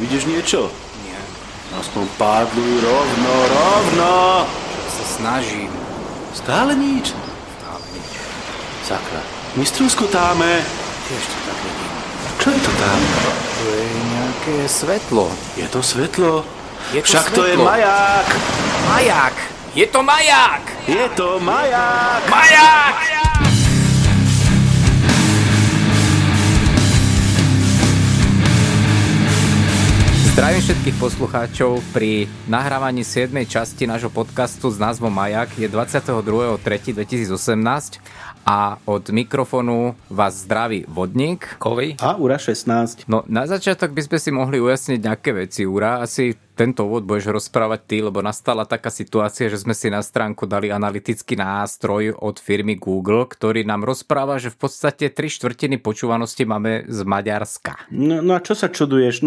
Vidíš niečo? Nie. Aspoň pádluj rovno! Čo sa snažím. Stále nič? Stále nič. Sakra, my stroskotáme. Tiež to tak vidím. Čo je to tam? To je nejaké svetlo. Je to svetlo? Však to je maják! Maják! Je to maják! Je to maják! Maják! Zdravím všetkých poslucháčov pri nahrávaní 7. časti nášho podcastu s názvom Majak. Je 22.3.2018 a od mikrofónu vás zdraví Vodník, Kovy a Ura 16. No na začiatok by sme si mohli ujasniť nejaké veci, Ura, asi tento úvod budeš rozprávať ty, lebo nastala taká situácia, že sme si na stránku dali analytický nástroj od firmy Google, ktorý nám rozpráva, že v podstate 3/4 počúvanosti máme z Maďarska. No a čo sa čuduješ?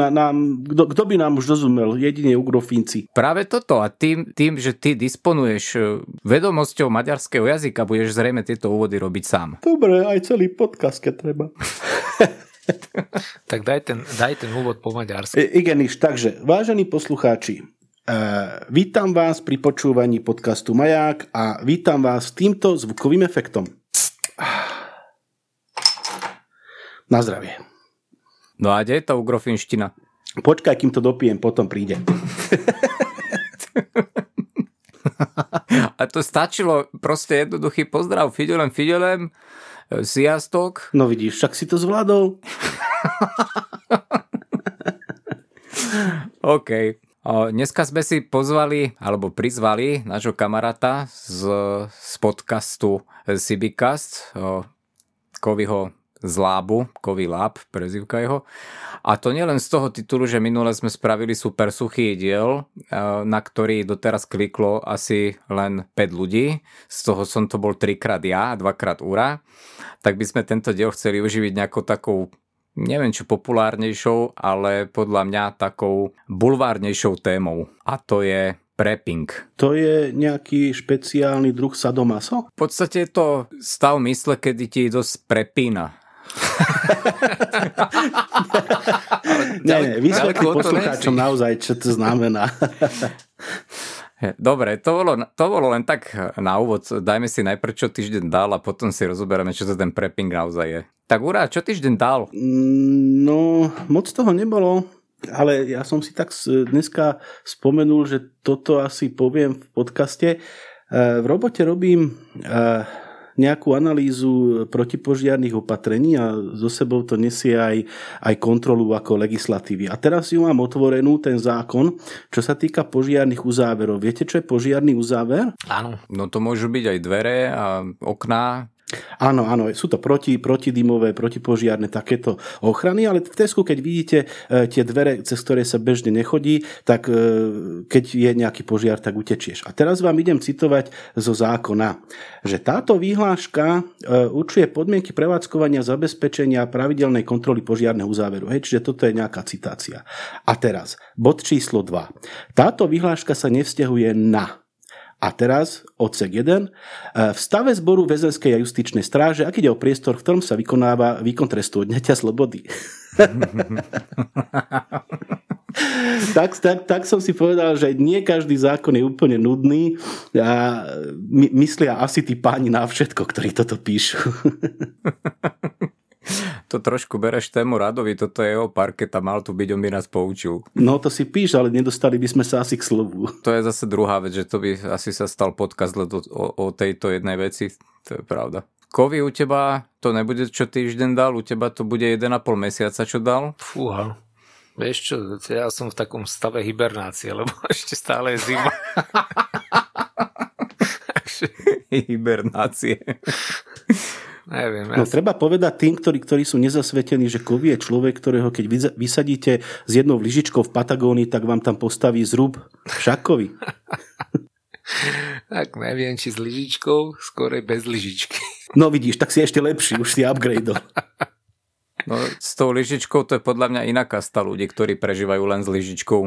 Kto by nám už rozumel? Jedine ugrofínci. Práve toto. A tým, že ty disponuješ vedomosťou maďarského jazyka, budeš zrejme tieto úvody robiť sám. Dobre, aj celý podcast, keď treba. Tak daj ten úvod po maďarsku. Igeniš, takže, vážení poslucháči, vítam vás pri počúvaní podcastu Maják a vítam vás týmto zvukovým efektom. Na zdravie. No a kde je tá ugrofinština? Počkaj, kým to dopijem, potom príde. A to stačilo, proste jednoduchý pozdrav, fidelem. Siastok. No vidíš, však si to zvládol. OK. Dneska sme si prizvali nášho kamaráta z podcastu CBcast, Kovyho Zlábu, Kovy Láb, prezývka jeho. A to nielen z toho titulu, že minule sme spravili super suchý diel, na ktorý doteraz kliklo asi len 5 ľudí. Z toho som to bol 3-krát ja a 2-krát Ura. Tak by sme tento diel chceli uživiť nejakou takou, neviem čo populárnejšou, ale podľa mňa takou bulvárnejšou témou. A to je prepping. To je nejaký špeciálny druh sadomaso? V podstate je to stav mysle, kedy ti dosť prepína. Vysvetli poslucháčom naozaj, čo to znamená. Dobre, to bolo len tak na úvod. Dajme si najprv, čo týždeň dal a potom si rozoberieme, čo to ten prepping naozaj je. Tak Ura, čo týždeň dal? No, moc toho nebolo, ale ja som si tak dneska spomenul, že toto asi poviem v podcaste. V robote robím nejakú analýzu protipožiarnych opatrení a zo sebou to nesie aj kontrolu ako legislatívy. A teraz ju mám otvorenú, ten zákon, čo sa týka požiarnych uzáverov. Viete, čo je požiarny uzáver? Áno, no to môžu byť aj dvere a okná. Áno, sú to protidymové, protipožiarne takéto ochrany, ale v Tesku, keď vidíte tie dvere, cez ktoré sa bežne nechodí, tak keď je nejaký požiar, tak utečieš. A teraz vám idem citovať zo zákona, že táto výhláška určuje podmienky prevádzkovania, zabezpečenia pravidelnej kontroly požiarneho uzáveru. Hej, čiže toto je nejaká citácia. A teraz, bod číslo 2. Táto výhláška sa nevzťahuje na... A teraz, odsek 1. V stave zboru väzenskej a justičnej stráže, ak ide o priestor, v ktorom sa vykonáva výkon trestu odňatia slobody. tak som si povedal, že nie každý zákon je úplne nudný a myslia asi tí páni na všetko, ktorí toto píšu. To trošku bereš tému Radovi, toto je jeho parketa, mal tu byť, on by nás poučil. No to si píš, ale nedostali by sme sa asi k slovu. To je zase druhá vec, že to by asi sa stal podcast o tejto jednej veci, to je pravda. Kovy, u teba to nebude, čo týždeň dal, u teba to bude 1,5 mesiaca, čo dal? Fúha. Vieš čo, ja som v takom stave hibernácie, lebo ešte stále je zima. Hibernácie. Neviem, no, treba povedať tým, ktorí sú nezasvetení, že Kovy je človek, ktorého keď vysadíte s jednou lyžičkou v Patagónii, tak vám tam postaví zrub šakový. Tak neviem, či s lyžičkou, skôr bez lyžičky. No vidíš, tak si ešte lepší, už si upgradeol. No s tou lyžičkou to je podľa mňa inaká sta ľudí, ktorí prežívajú len s lyžičkou.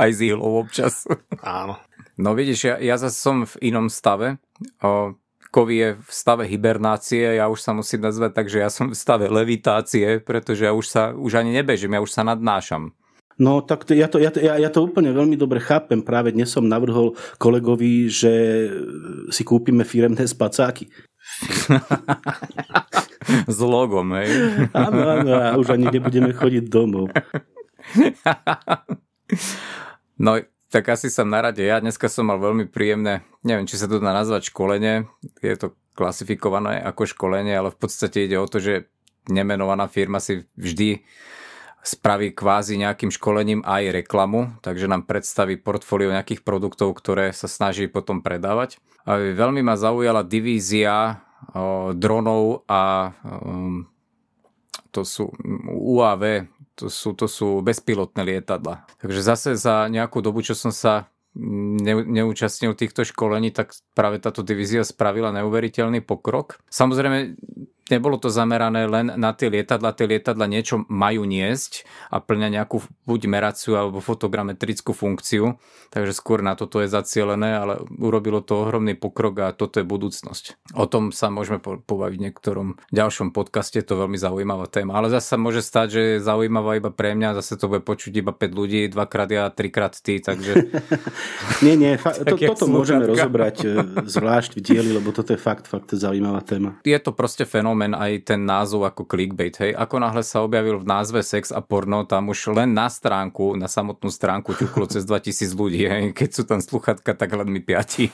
Aj s ihlou občas. Áno. No vidíš, ja zase som v inom stave. Kovy je v stave hibernácie, ja už sa musím nazvať, takže ja som v stave levitácie, pretože ja už ani nebežím, ja už sa nadnášam. No tak ja to úplne veľmi dobre chápem. Práve dnes som navrhol kolegovi, že si kúpime firemné spacáky. S logom, hej? Áno, a už ani nebudeme chodiť domov. No, tak asi som na rade. Ja dneska som mal veľmi príjemné, neviem, či sa to dá nazvať školenie. Je to klasifikované ako školenie, ale v podstate ide o to, že nemenovaná firma si vždy spraví kvázi nejakým školením aj reklamu, takže nám predstaví portfólio nejakých produktov, ktoré sa snaží potom predávať. A veľmi ma zaujala divízia dronov a to sú UAV, to sú bezpilotné lietadla. Takže zase za nejakú dobu, čo som sa neúčastnil týchto školení, tak práve táto divízia spravila neuveriteľný pokrok. Samozrejme, nebolo to zamerané len na tie lietadla. Tie lietadla niečo majú niesť a plňa nejakú buď meraciu alebo fotogrametrickú funkciu. Takže skôr na toto je zacielené, ale urobilo to ohromný pokrok a toto je budúcnosť. O tom sa môžeme pobaviť v niektorom ďalšom podcaste. Je to veľmi zaujímavá téma. Ale zase môže stať, že je zaujímavá iba pre mňa. Zase to bude počuť iba 5 ľudí, 2-krát ja, 3-krát ty. Takže... nie, toto môžeme rozobrať zvlášť v dieli, lebo toto je fakt zaujímavá téma. Je to proste fenomén. Aj ten názov ako clickbait. Hej. Ako náhle sa objavil v názve sex a porno, tam už len na samotnú stránku ťuklo cez 2000 ľudí. Hej. Keď sú tam sluchatka, tak hľad mi 5.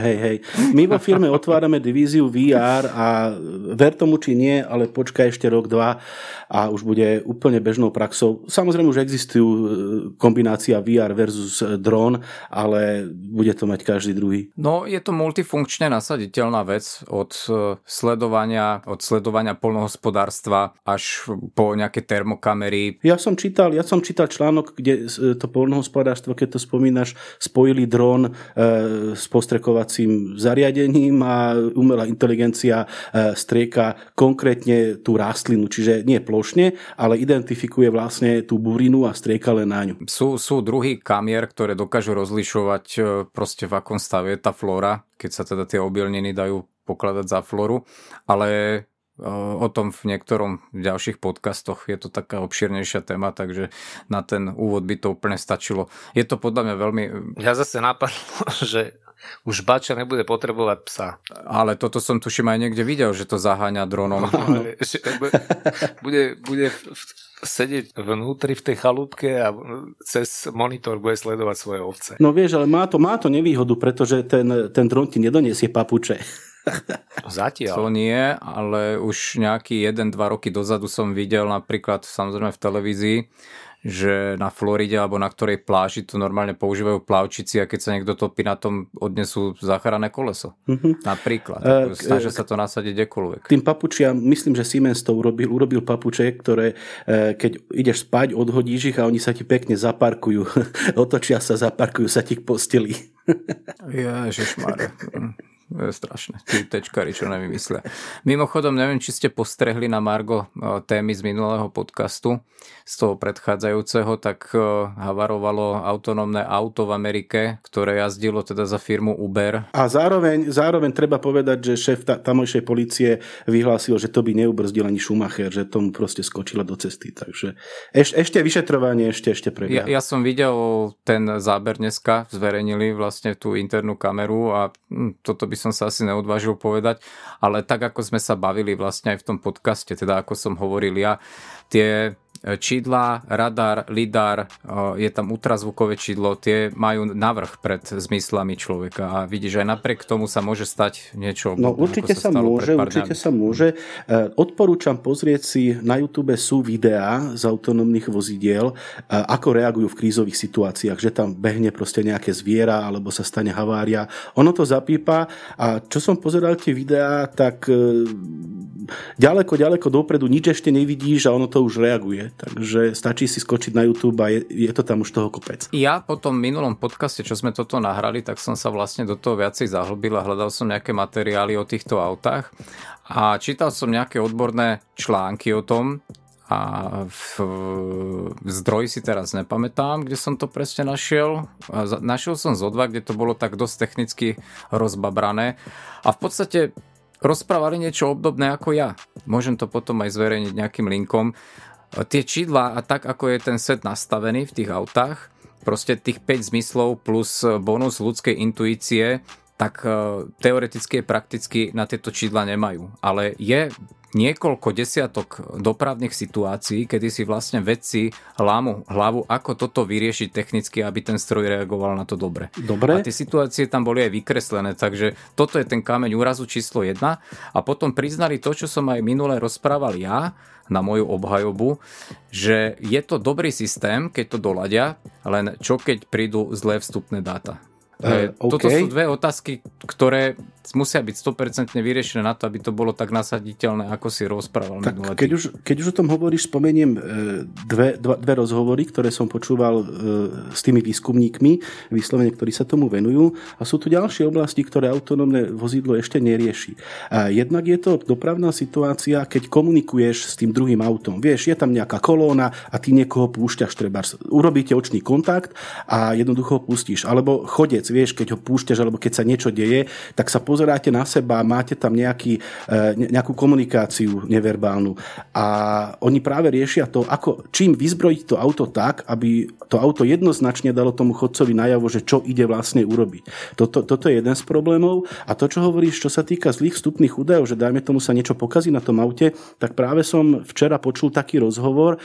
Hej. My vo firme otvárame divíziu VR a ver tomu, či nie, ale počkaj ešte rok, 2 a už bude úplne bežnou praxou. Samozrejme už existujú kombinácia VR versus dron, ale bude to mať každý druhý. No, je to multifunkčne nasaditeľná vec od sledovania poľnohospodárstva až po nejaké termokamery. Ja som čítal článok, kde to poľnohospodárstvo, keď to spomínaš, spojili dron s postrekovacím zariadením a umelá inteligencia strieka konkrétne tú rastlinu, čiže nie plošne, ale identifikuje vlastne tú burinu a strieka len na ňu. Sú druhy kamier, ktoré dokážu rozlišovať proste v akom stave je tá flóra, keď sa teda tie obilniny dajú pokladať za floru, ale o tom v niektorom ďalších podcastoch je to taká obširnejšia téma, takže na ten úvod by to úplne stačilo. Je to podľa mňa veľmi... Ja zase napadlo, že už bača nebude potrebovať psa. Ale toto som tuším aj niekde videl, že to zaháňa dronom. Bude sedieť vnútri v tej chalúbke a cez monitor bude sledovať svoje ovce. No vieš, ale má to nevýhodu, pretože ten dron ti nedoniesie papuče. Zatiaľ. To nie, ale už nejaký 1-2 roky dozadu som videl napríklad samozrejme v televízii, že na Floride alebo na ktorej pláži to normálne používajú plavčici a keď sa niekto topí na tom, odnesú záchranné koleso. Mm-hmm. Napríklad. Snažia sa to nasadiť kdekoľvek. Tým papučiam, myslím, že Siemens to urobil papuče, ktoré keď ideš spať, odhodíš ich a oni sa ti pekne zaparkujú. Otočia sa, zaparkujú sa ti k posteli. Ježišmarja. To je strašné. Tí tečkári, čo nevymyslia. Mimochodom, neviem, či ste postrehli na margo témy z minulého podcastu, z toho predchádzajúceho, tak havarovalo autonómne auto v Amerike, ktoré jazdilo teda za firmu Uber. A zároveň treba povedať, že šéf tamojšej polície vyhlásil, že to by neubrzdil ani Schumacher, že tomu proste skočila do cesty. Takže ešte vyšetrovanie, ešte prebieha. Ja som videl ten záber dneska, zverejnili vlastne tú internú kameru a toto by som sa asi neodvážil povedať, ale tak ako sme sa bavili vlastne aj v tom podcaste, teda ako som hovoril ja, tie čidlá, radar, lidar, je tam ultrazvukové čidlo, tie majú navrch pred zmyslami človeka a vidíš, aj napriek tomu sa môže stať niečo. No určite sa môže. Odporúčam pozrieť si, na YouTube sú videá z autonómnych vozidiel, ako reagujú v krízových situáciách, že tam behne proste nejaké zviera alebo sa stane havária. Ono to zapípa a čo som pozeral tie videá, tak ďaleko dopredu nič ešte nevidíš a ono to už reaguje. Takže stačí si skočiť na YouTube a je to tam už toho kopec. Ja po tom minulom podcaste, čo sme toto nahrali, tak som sa vlastne do toho viacej zahlbil a hľadal som nejaké materiály o týchto autách a čítal som nejaké odborné články o tom a zdroj si teraz nepamätám, kde som to presne našiel. Našiel som zo dva, kde to bolo tak dosť technicky rozbabrané a v podstate rozprávali niečo obdobné ako ja. Môžem to potom aj zverejniť nejakým linkom. Tie čidlá a tak, ako je ten set nastavený v tých autách, proste tých 5 zmyslov plus bonus ľudskej intuície, tak teoreticky a prakticky na tieto čidlá nemajú. Ale je niekoľko desiatok dopravných situácií, kedy si vlastne vedci lámu hlavu, ako toto vyriešiť technicky, aby ten stroj reagoval na to dobre. A tie situácie tam boli aj vykreslené, takže toto je ten kameň úrazu číslo 1 a potom priznali to, čo som aj minule rozprával ja na moju obhajobu, že je to dobrý systém, keď to doladia, len čo keď prídu zlé vstupné dáta. Okay. Toto sú dve otázky, ktoré musia byť 100% vyriešené na to, aby to bolo tak nasaditeľné, ako si rozprával. Tak, keď už o tom hovoríš, spomeniem dve rozhovory, ktoré som počúval s tými výskumníkmi, vyslovene, ktorí sa tomu venujú. A sú tu ďalšie oblasti, ktoré autonómne vozidlo ešte nerieši. Jednak je to dopravná situácia, keď komunikuješ s tým druhým autom. Vieš, je tam nejaká kolóna a ty niekoho púšťaš, trebárs. Urobíte očný kontakt a jednoducho pustíš. Alebo chodec, vieš, keď ho púšťaš, alebo keď sa niečo deje, tak sa pozeráte na seba, máte tam nejakú komunikáciu neverbálnu. A oni práve riešia to, ako čím vyzbrojiť to auto tak, aby to auto jednoznačne dalo tomu chodcovi najavo, že čo ide vlastne urobiť. Toto je jeden z problémov. A to, čo hovoríš, čo sa týka zlých vstupných údajov, že dajme tomu sa niečo pokazí na tom aute, tak práve som včera počul taký rozhovor,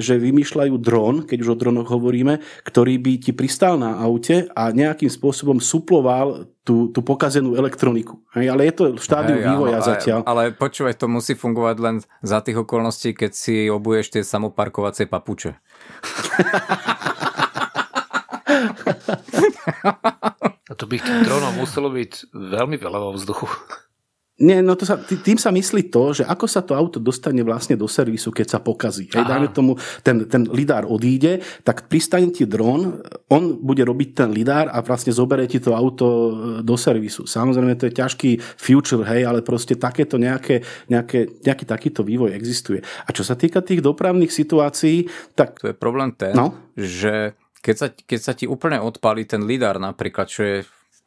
že vymýšľajú dron, keď už o dronoch hovoríme, ktorý by ti pristal na aute a nejakým spôsobom suploval tú pokazenú elektroniku. Ale je to v štádiu vývoja zatiaľ. Ale počúvaj, to musí fungovať len za tých okolností, keď si obuješ tie samoparkovacie papuče. A to by tým dronom muselo byť veľmi veľa vo vzduchu. Nie, no to sa, tým sa myslí to, že ako sa to auto dostane vlastne do servisu, keď sa pokazí. Hej, dajme tomu, ten lidár odíde, tak pristane ti dron, on bude robiť ten lidár a vlastne zoberie ti to auto do servisu. Samozrejme, to je ťažký future, hej, ale proste takéto nejaký takýto vývoj existuje. A čo sa týka tých dopravných situácií, tak... To je problém ten, že keď sa ti úplne odpálí ten lidár napríklad, čo je...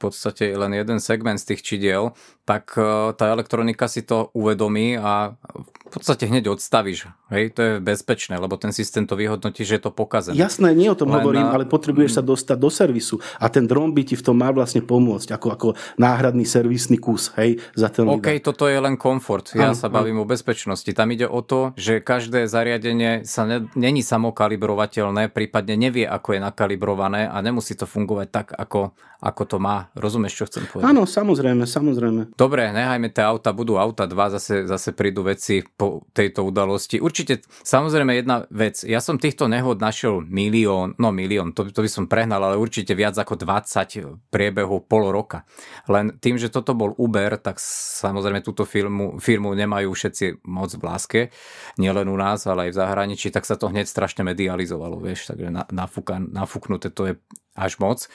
v podstate len jeden segment z tých čidiel, tak tá elektronika si to uvedomí a v podstate hneď odstavíš. Hej? To je bezpečné, lebo ten systém to vyhodnotí, že je to pokazené. Jasné, nie o tom hovorím, ale potrebuješ sa dostať do servisu a ten dron by ti v tom mal vlastne pomôcť, ako náhradný servisný kus, hej, za ten lidar. OK, toto je len komfort. Ja sa bavím o bezpečnosti. Tam ide o to, že každé zariadenie sa není samokalibrovateľné, prípadne nevie, ako je nakalibrované a nemusí to fungovať tak, ako to má. Rozumieš, čo chcem povedať? Áno, samozrejme. Dobre, nehajme tie auta, budú auta dva, zase prídu veci po tejto udalosti. Určite, samozrejme jedna vec, ja som týchto nehôd našiel milión, to by som prehnal, ale určite viac ako 20 priebehov pol roka. Len tým, že toto bol Uber, tak samozrejme túto firmu nemajú všetci moc v láske, nielen u nás, ale aj v zahraničí, tak sa to hneď strašne medializovalo, vieš, takže nafúknuté to je až moc.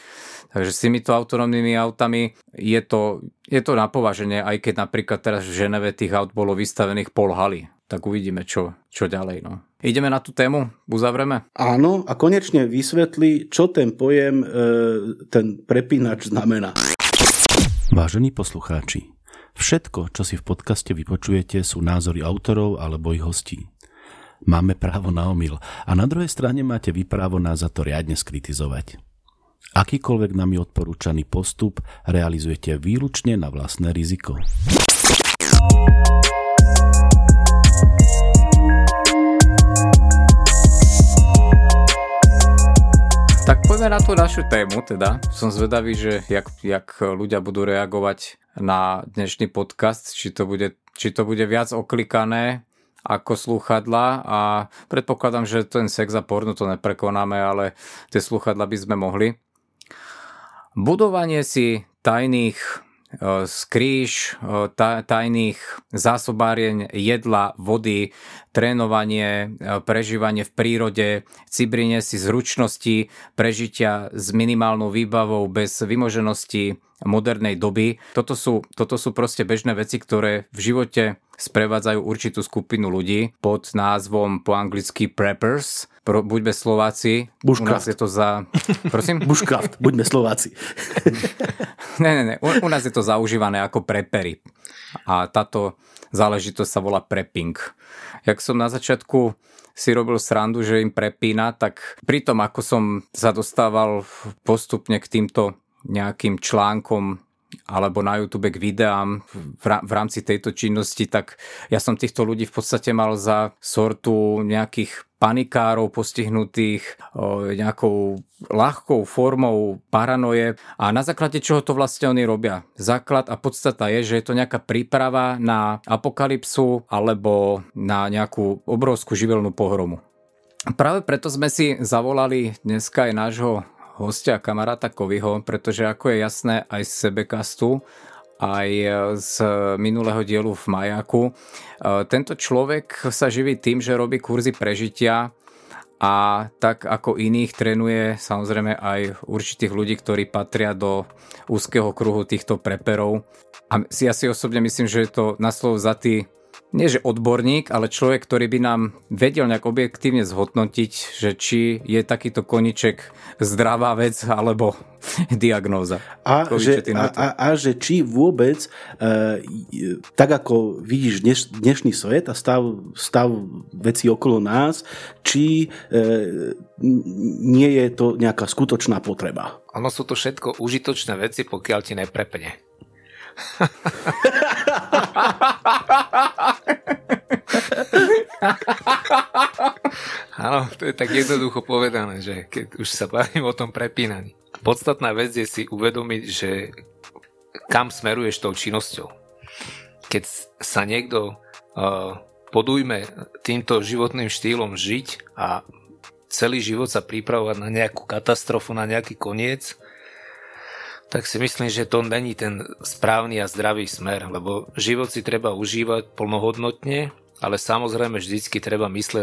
Takže s týmito autonómnymi autami je to na považenie, aj keď napríklad teraz v Ženeve tých aut bolo vystavených pol haly. Tak uvidíme, čo ďalej. No. Ideme na tú tému, uzavrieme. Áno, a konečne vysvetli, čo ten pojem, ten prepínač znamená. Vážení poslucháči, všetko, čo si v podcaste vypočujete, sú názory autorov alebo ich hostí. Máme právo na omyl a na druhej strane máte vy právo nás za to riadne skritizovať. Akýkoľvek nami odporúčaný postup realizujete výlučne na vlastné riziko. Tak poďme na tú našu tému teda. Som zvedavý, že jak ľudia budú reagovať na dnešný podcast, či to bude viac oklikané ako slúchadlá a predpokladám, že ten sex a porno to neprekonáme, ale tie slúchadlá by sme mohli. Budovanie si tajných skrýš, tajných zásobárien jedla, vody, trénovanie, prežívanie v prírode, cibrine si zručnosti, prežitia s minimálnou výbavou bez vymoženosti, modernej doby. Toto sú proste bežné veci, ktoré v živote sprevádzajú určitú skupinu ľudí pod názvom po anglicky preppers. Buďme Slováci. Bushcraft. Je to za... Prosím? Bushcraft. Buďme Slováci. Ne. U nás je to zaužívané ako prepery. A táto záležitosť sa volá prepping. Jak som na začiatku si robil srandu, že im prepína, tak pri tom, ako som sa dostával postupne k týmto nejakým článkom alebo na YouTube k videám v rámci tejto činnosti, tak ja som týchto ľudí v podstate mal za sortu nejakých panikárov postihnutých nejakou ľahkou formou paranoje. A na základe čoho to vlastne oni robia? Základ a podstata je, že je to nejaká príprava na apokalypsu alebo na nejakú obrovskú živelnú pohromu. Práve preto sme si zavolali dneska aj nášho hostia kamaráta Kovyho, pretože ako je jasné aj z CBcastu, aj z minulého dielu v Majaku, tento človek sa živí tým, že robí kurzy prežitia a tak ako iných trénuje samozrejme aj určitých ľudí, ktorí patria do úzkeho kruhu týchto preperov. A ja si osobne myslím, že je to na slovo vzatý nie že odborník, ale človek, ktorý by nám vedel nejak objektívne zhodnotiť, že či je takýto koníček zdravá vec alebo diagnóza. A že či vôbec tak ako vidíš dnešný svet a stav vecí okolo nás, či nie je to nejaká skutočná potreba. Ono sú to všetko užitočné veci, pokiaľ ti neprepne. Áno, to je tak jednoducho povedané, že keď už sa bavím o tom prepínaní. Podstatná vec je si uvedomiť, že kam smeruješ tou činnosťou. Keď sa niekto podujme týmto životným štýlom žiť a celý život sa pripravovať na nejakú katastrofu, na nejaký koniec, tak si myslím, že to není ten správny a zdravý smer, lebo život si treba užívať plnohodnotne, ale samozrejme vždycky treba myslieť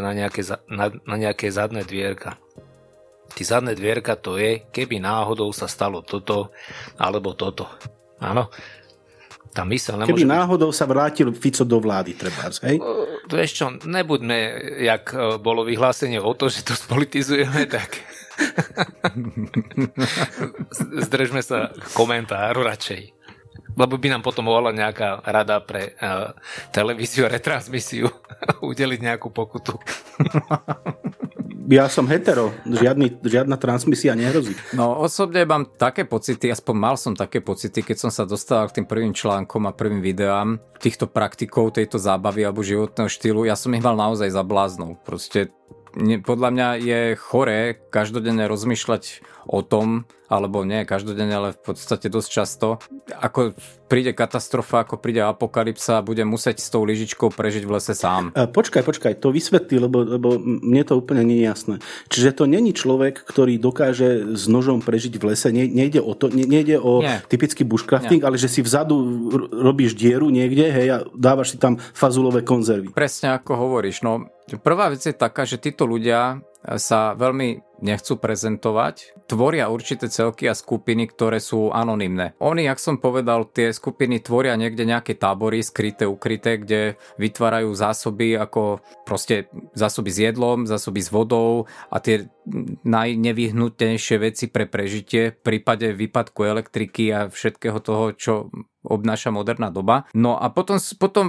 na nejaké zadné dvierka. Tí zadné dvierka to je, keby náhodou sa stalo toto, alebo toto. Áno. Tá myseľ nemôže... Keby náhodou sa vrátil Fico do vlády, trebárs, hej? Vieš čo, nebuďme, jak bolo vyhlásenie o to, že to spolitizujeme, tak... Zdržme sa komentáru radšej, lebo by nám potom mohla nejaká rada pre televíziu a retransmisiu udeliť nejakú pokutu. Ja som hetero, žiadna transmisia nehrozí. No osobne mám také pocity, aspoň mal som také pocity, keď som sa dostal k tým prvým článkom a prvým videám týchto praktikov, tejto zábavy alebo životného štýlu, ja som ich mal naozaj za bláznov, proste podľa mňa je choré každodenne rozmýšľať o tom, alebo nie každodenne, ale v podstate dosť často, ako príde katastrofa, ako príde apokalypsa a bude musieť s tou lyžičkou prežiť v lese sám. Počkaj, to vysvetlí, lebo mne to úplne nie je jasné. Čiže to není človek, ktorý dokáže s nožom prežiť v lese, nejde o to, nejde o nie. Typický bushcrafting, nie. Ale že si vzadu robíš dieru niekde, hej, a dávaš si tam fazulové konzervy. Presne ako hovoríš, no prvá vec je taká, že títo ľudia sa veľmi nechcú prezentovať, tvoria určité celky a skupiny, ktoré sú anonymné. Oni, jak som povedal, tie skupiny tvoria niekde nejaké tábory, skryté, ukryté, kde vytvárajú zásoby ako proste zásoby s jedlom, zásoby s vodou a tie najnevyhnutnejšie veci pre prežitie v prípade výpadku elektriky a všetkého toho, čo obnáša moderná doba. No a potom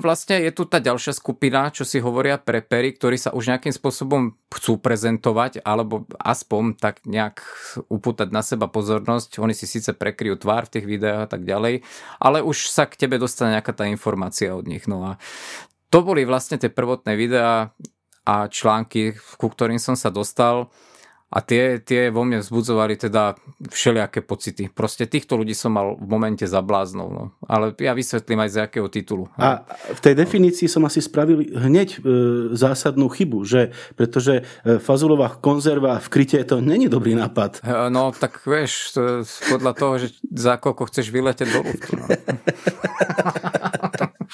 vlastne je tu tá ďalšia skupina, čo si hovoria prepery, ktorí sa už nejakým spôsobom chcú prezentovať alebo aspoň tak nejak upútať na seba pozornosť. Oni si síce prekryjú tvár v tých videách a tak ďalej, ale už sa k tebe dostane nejaká tá informácia od nich. No a to boli vlastne tie prvotné videá a články, ku ktorým som sa dostal. A tie vo mne vzbudzovali teda všelijaké pocity. Proste týchto ľudí som mal v momente za bláznov. No. Ale ja vysvetlím aj z jakého titulu. A v tej definícii som asi spravil hneď zásadnú chybu, že pretože fazulová konzerva v kryte to není dobrý nápad. No tak vieš, podľa toho, že za koľko chceš vyletieť do luftu. No.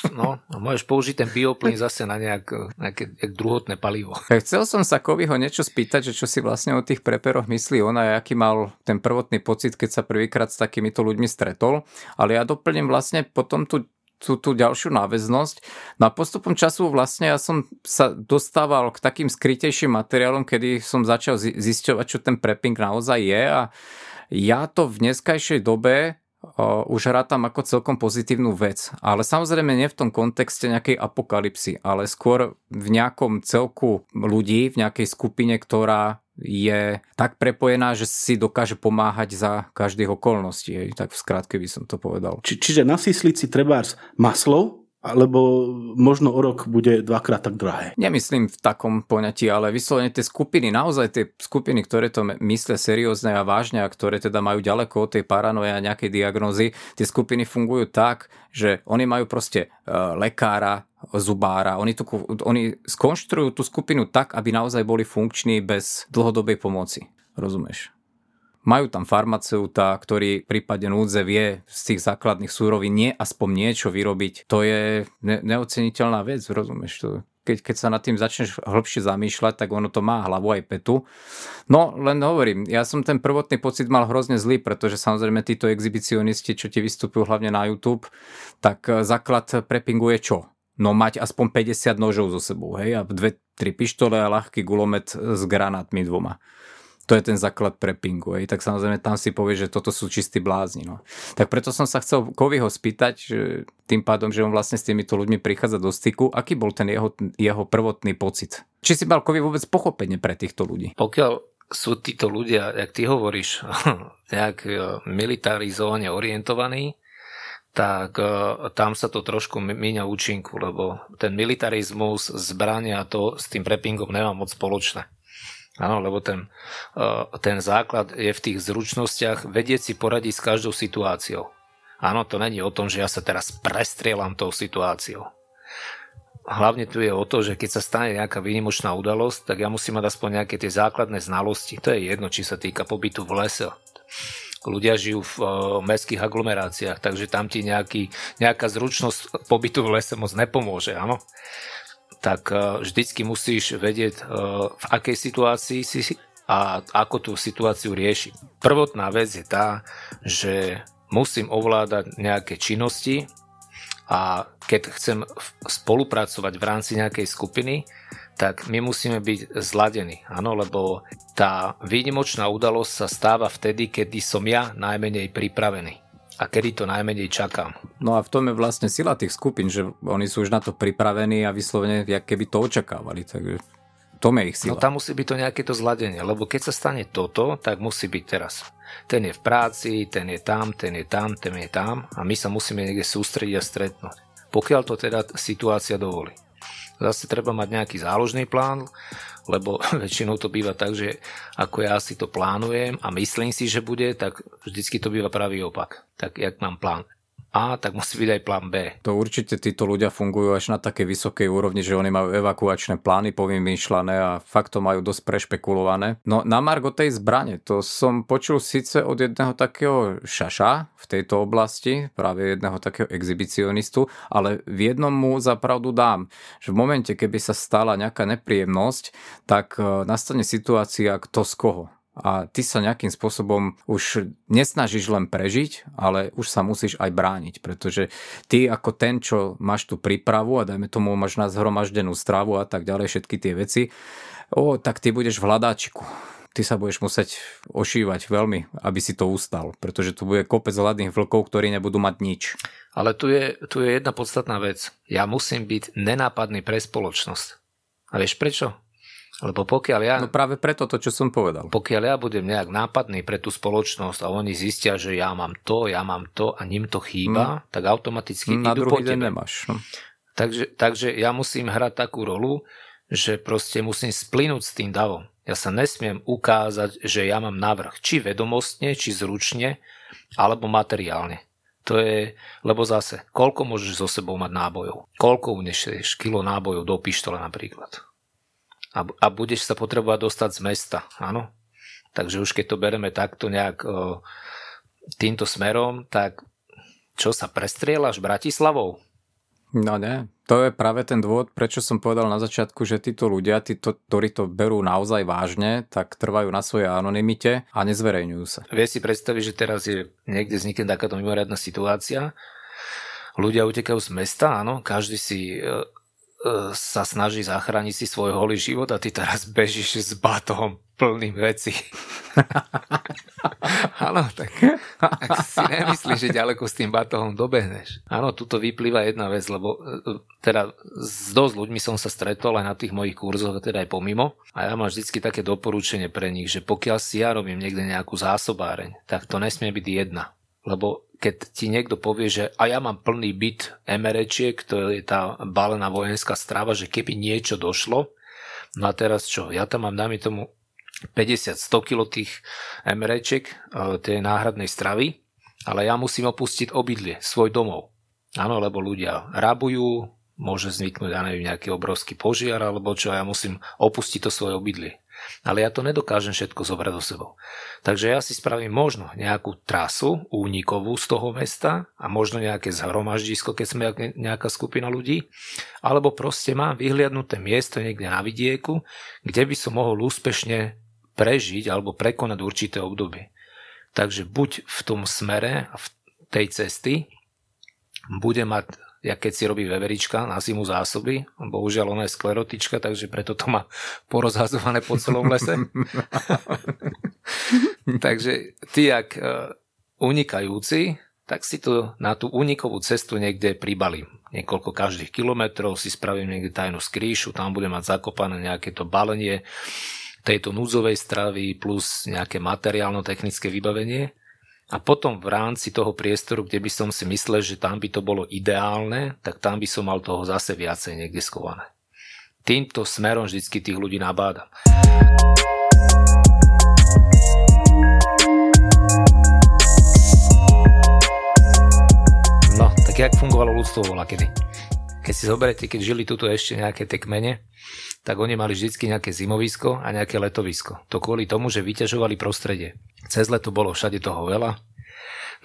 No, môžeš použiť ten bioplyn zase na nejaké druhotné palivo. Chcel som sa Kovyho niečo spýtať, že čo si vlastne o tých preperoch myslí on a aký mal ten prvotný pocit, keď sa prvýkrát s takýmito ľuďmi stretol. Ale ja doplním vlastne potom tú ďalšiu náväznosť. No a postupom času vlastne ja som sa dostával k takým skrytejším materiálom, kedy som začal zisťovať, čo ten prepping naozaj je, a ja to v dneskajšej dobe už rátam ako celkom pozitívnu vec. Ale samozrejme nie v tom kontexte nejakej apokalypsy, ale skôr v nejakom celku ľudí, v nejakej skupine, ktorá je tak prepojená, že si dokáže pomáhať za každých okolností. Hej. Tak v skratke by som to povedal. Čiže nasýsliť si trebárs maslo, alebo možno o rok bude dvakrát tak drahé. Nemyslím v takom poňatí, ale vyslovene tie skupiny, naozaj tie skupiny, ktoré to myslia seriózne a vážne a ktoré teda majú ďaleko od tej paranoje a nejakej diagnózy, tie skupiny fungujú tak, že oni majú proste lekára, zubára, oni skonštruujú tú skupinu tak, aby naozaj boli funkční bez dlhodobej pomoci. Rozumieš? Majú tam farmaceuta, ktorý v prípade núdze vie z tých základných súrovín aspoň niečo vyrobiť. To je neoceniteľná vec, rozumieš? Keď sa nad tým začneš hlbšie zamýšľať, tak ono to má hlavu aj petu. No, len hovorím, ja som ten prvotný pocit mal hrozne zlý, pretože samozrejme títo exhibicionisti, čo ti vystupujú hlavne na YouTube, tak základ preppingu je čo? No mať aspoň 50 nožov zo sebou, hej? A 2-3 pištole a ľahký gulomet s granátmi dvoma. To je ten základ preppingu. Tak samozrejme tam si povie, že toto sú čistí blázni. No. Tak preto som sa chcel Kovyho spýtať, že tým pádom, že on vlastne s týmito ľuďmi prichádza do styku, aký bol ten jeho prvotný pocit? Či si mal Kovy vôbec pochopenie pre týchto ľudí? Pokiaľ sú títo ľudia, jak ty hovoríš, nejak militarizovane orientovaní, tak tam sa to trošku míňa účinku, lebo ten militarizmus, zbrania, to s tým preppingom nemá moc spoločné. Áno, lebo ten základ je v tých zručnostiach vedieť si poradiť s každou situáciou. Áno, to není o tom, že ja sa teraz prestrieľam tou situáciou. Hlavne tu je o to, že keď sa stane nejaká výnimočná udalosť, tak ja musím mať aspoň nejaké tie základné znalosti. To je jedno, či sa týka pobytu v lese. Ľudia žijú v mestských aglomeráciách, takže tam ti nejaká zručnosť pobytu v lese moc nepomôže, áno. Tak vždycky musíš vedieť, v akej situácii si a ako tú situáciu riešiť. Prvotná vec je tá, že musím ovládať nejaké činnosti a keď chcem spolupracovať v rámci nejakej skupiny, tak my musíme byť zladení, áno, lebo tá výnimočná udalosť sa stáva vtedy, kedy som ja najmenej pripravený a kedy to najmenej čakám. No a v tom je vlastne sila tých skupín, že oni sú už na to pripravení a vyslovene, jak keby to očakávali. Takže v tom je ich sila. No tam musí byť to nejaké to zladenie, lebo keď sa stane toto, tak musí byť teraz. Ten je v práci, ten je tam, ten je tam, ten je tam a my sa musíme niekde sústrediť a stretnúť. Pokiaľ to teda situácia dovolí. Zase treba mať nejaký záložný plán, lebo väčšinou to býva tak, že ako ja si to plánujem a myslím si, že bude, tak vždycky to býva pravý opak. Tak jak mám plán A, tak musí byť aj plán B. To určite títo ľudia fungujú až na takej vysokej úrovni, že oni majú evakuačné plány povymýšľané a fakt to majú dosť prešpekulované. No na margo tej zbrane, to som počul síce od jedného takého šaša v tejto oblasti, práve jedného takého exhibicionistu, ale v jednom mu zapravdu dám, že v momente, keby sa stala nejaká nepríjemnosť, tak nastane situácia kto z koho. A ty sa nejakým spôsobom už nesnažíš len prežiť, ale už sa musíš aj brániť, pretože ty ako ten, čo máš tú prípravu a dajme tomu máš na zhromaždenú stravu a tak ďalej, všetky tie veci, tak ty budeš v hľadáčiku. Ty sa budeš musieť ošívať veľmi, aby si to ustal, pretože tu bude kopec hladných vlkov, ktorí nebudú mať nič. Ale tu je jedna podstatná vec. Ja musím byť nenápadný pre spoločnosť. A vieš prečo? Lebo pokiaľ ja... No práve preto to, čo som povedal. Pokiaľ ja budem nejak nápadný pre tú spoločnosť a oni zistia, že ja mám to a ním to chýba, tak automaticky idú po tebe. Nemáš. Takže ja musím hrať takú rolu, že proste musím splynúť s tým davom. Ja sa nesmiem ukázať, že ja mám navrh. Či vedomostne, či zručne, alebo materiálne. To je, lebo zase, koľko môžeš so sebou mať nábojov? Koľko uniesieš kilo nábojov do pištole napríklad? A budeš sa potrebovať dostať z mesta, áno? Takže už keď to bereme takto nejak týmto smerom, tak čo sa prestrieľaš Bratislavou? No ne, to je práve ten dôvod, prečo som povedal na začiatku, že títo ľudia, ktorí to berú naozaj vážne, tak trvajú na svojej anonymite a nezverejňujú sa. Vieš si predstaviť, že teraz je niekde vznikne takáto mimoriadna situácia, ľudia utekajú z mesta, áno, každý si sa snaží zachrániť si svoj holý život a ty teraz bežíš s batohom plným vecí. Áno, tak si nemyslíš, že ďaleko s tým batohom dobehneš. Áno, tuto vyplýva jedna vec, lebo teda s dosť ľuďmi som sa stretol aj na tých mojich kurzoch, teda aj pomimo. A ja mám vždycky také doporučenie pre nich, že pokiaľ si ja robím niekde nejakú zásobáreň, tak to nesmie byť jedna. Lebo keď ti niekto povie, že a ja mám plný byt emerečiek, to je tá balená vojenská strava, že keby niečo došlo, no a teraz čo, ja tam mám, dáme tomu 50-100 kilo tých emerečiek, tej náhradnej stravy, ale ja musím opustiť obydlie, svoj domov. Áno, lebo ľudia rabujú, môže vzniknúť, ja neviem, nejaký obrovský požiar, alebo čo, ja musím opustiť to svoje obydlie. Ale ja to nedokážem všetko zobrať do sebou. Takže ja si spravím možno nejakú trasu únikovú z toho mesta a možno nejaké zhromaždisko, keď sme nejaká skupina ľudí, alebo proste mám vyhliadnuté miesto niekde na vidieku, kde by som mohol úspešne prežiť alebo prekonať určité obdobie. Takže buď v tom smere a v tej cesty bude mať, ja keď si robí veverička na zimu zásoby, bohužiaľ ona je sklerotička, takže preto to má porozhazované po celom lese. Takže ty, jak unikajúci, tak si to na tú unikovú cestu niekde pribalím. Niekoľko každých kilometrov si spravím niekde tajnú skrýšu, tam budem mať zakopané nejaké to balenie tejto núdzovej stravy plus nejaké materiálno-technické vybavenie. A potom v rámci toho priestoru, kde by som si myslel, že tam by to bolo ideálne, tak tam by som mal toho zase viacej niekde skované. Týmto smerom vždycky tých ľudí nabádam. No, tak jak fungovalo ľudstvo voľakedy? Keď si zoberete, keď žili tuto ešte nejaké tie kmene, tak oni mali vždycky nejaké zimovisko a nejaké letovisko. To kvôli tomu, že vyťažovali prostredie. Cez leto bolo všade toho veľa.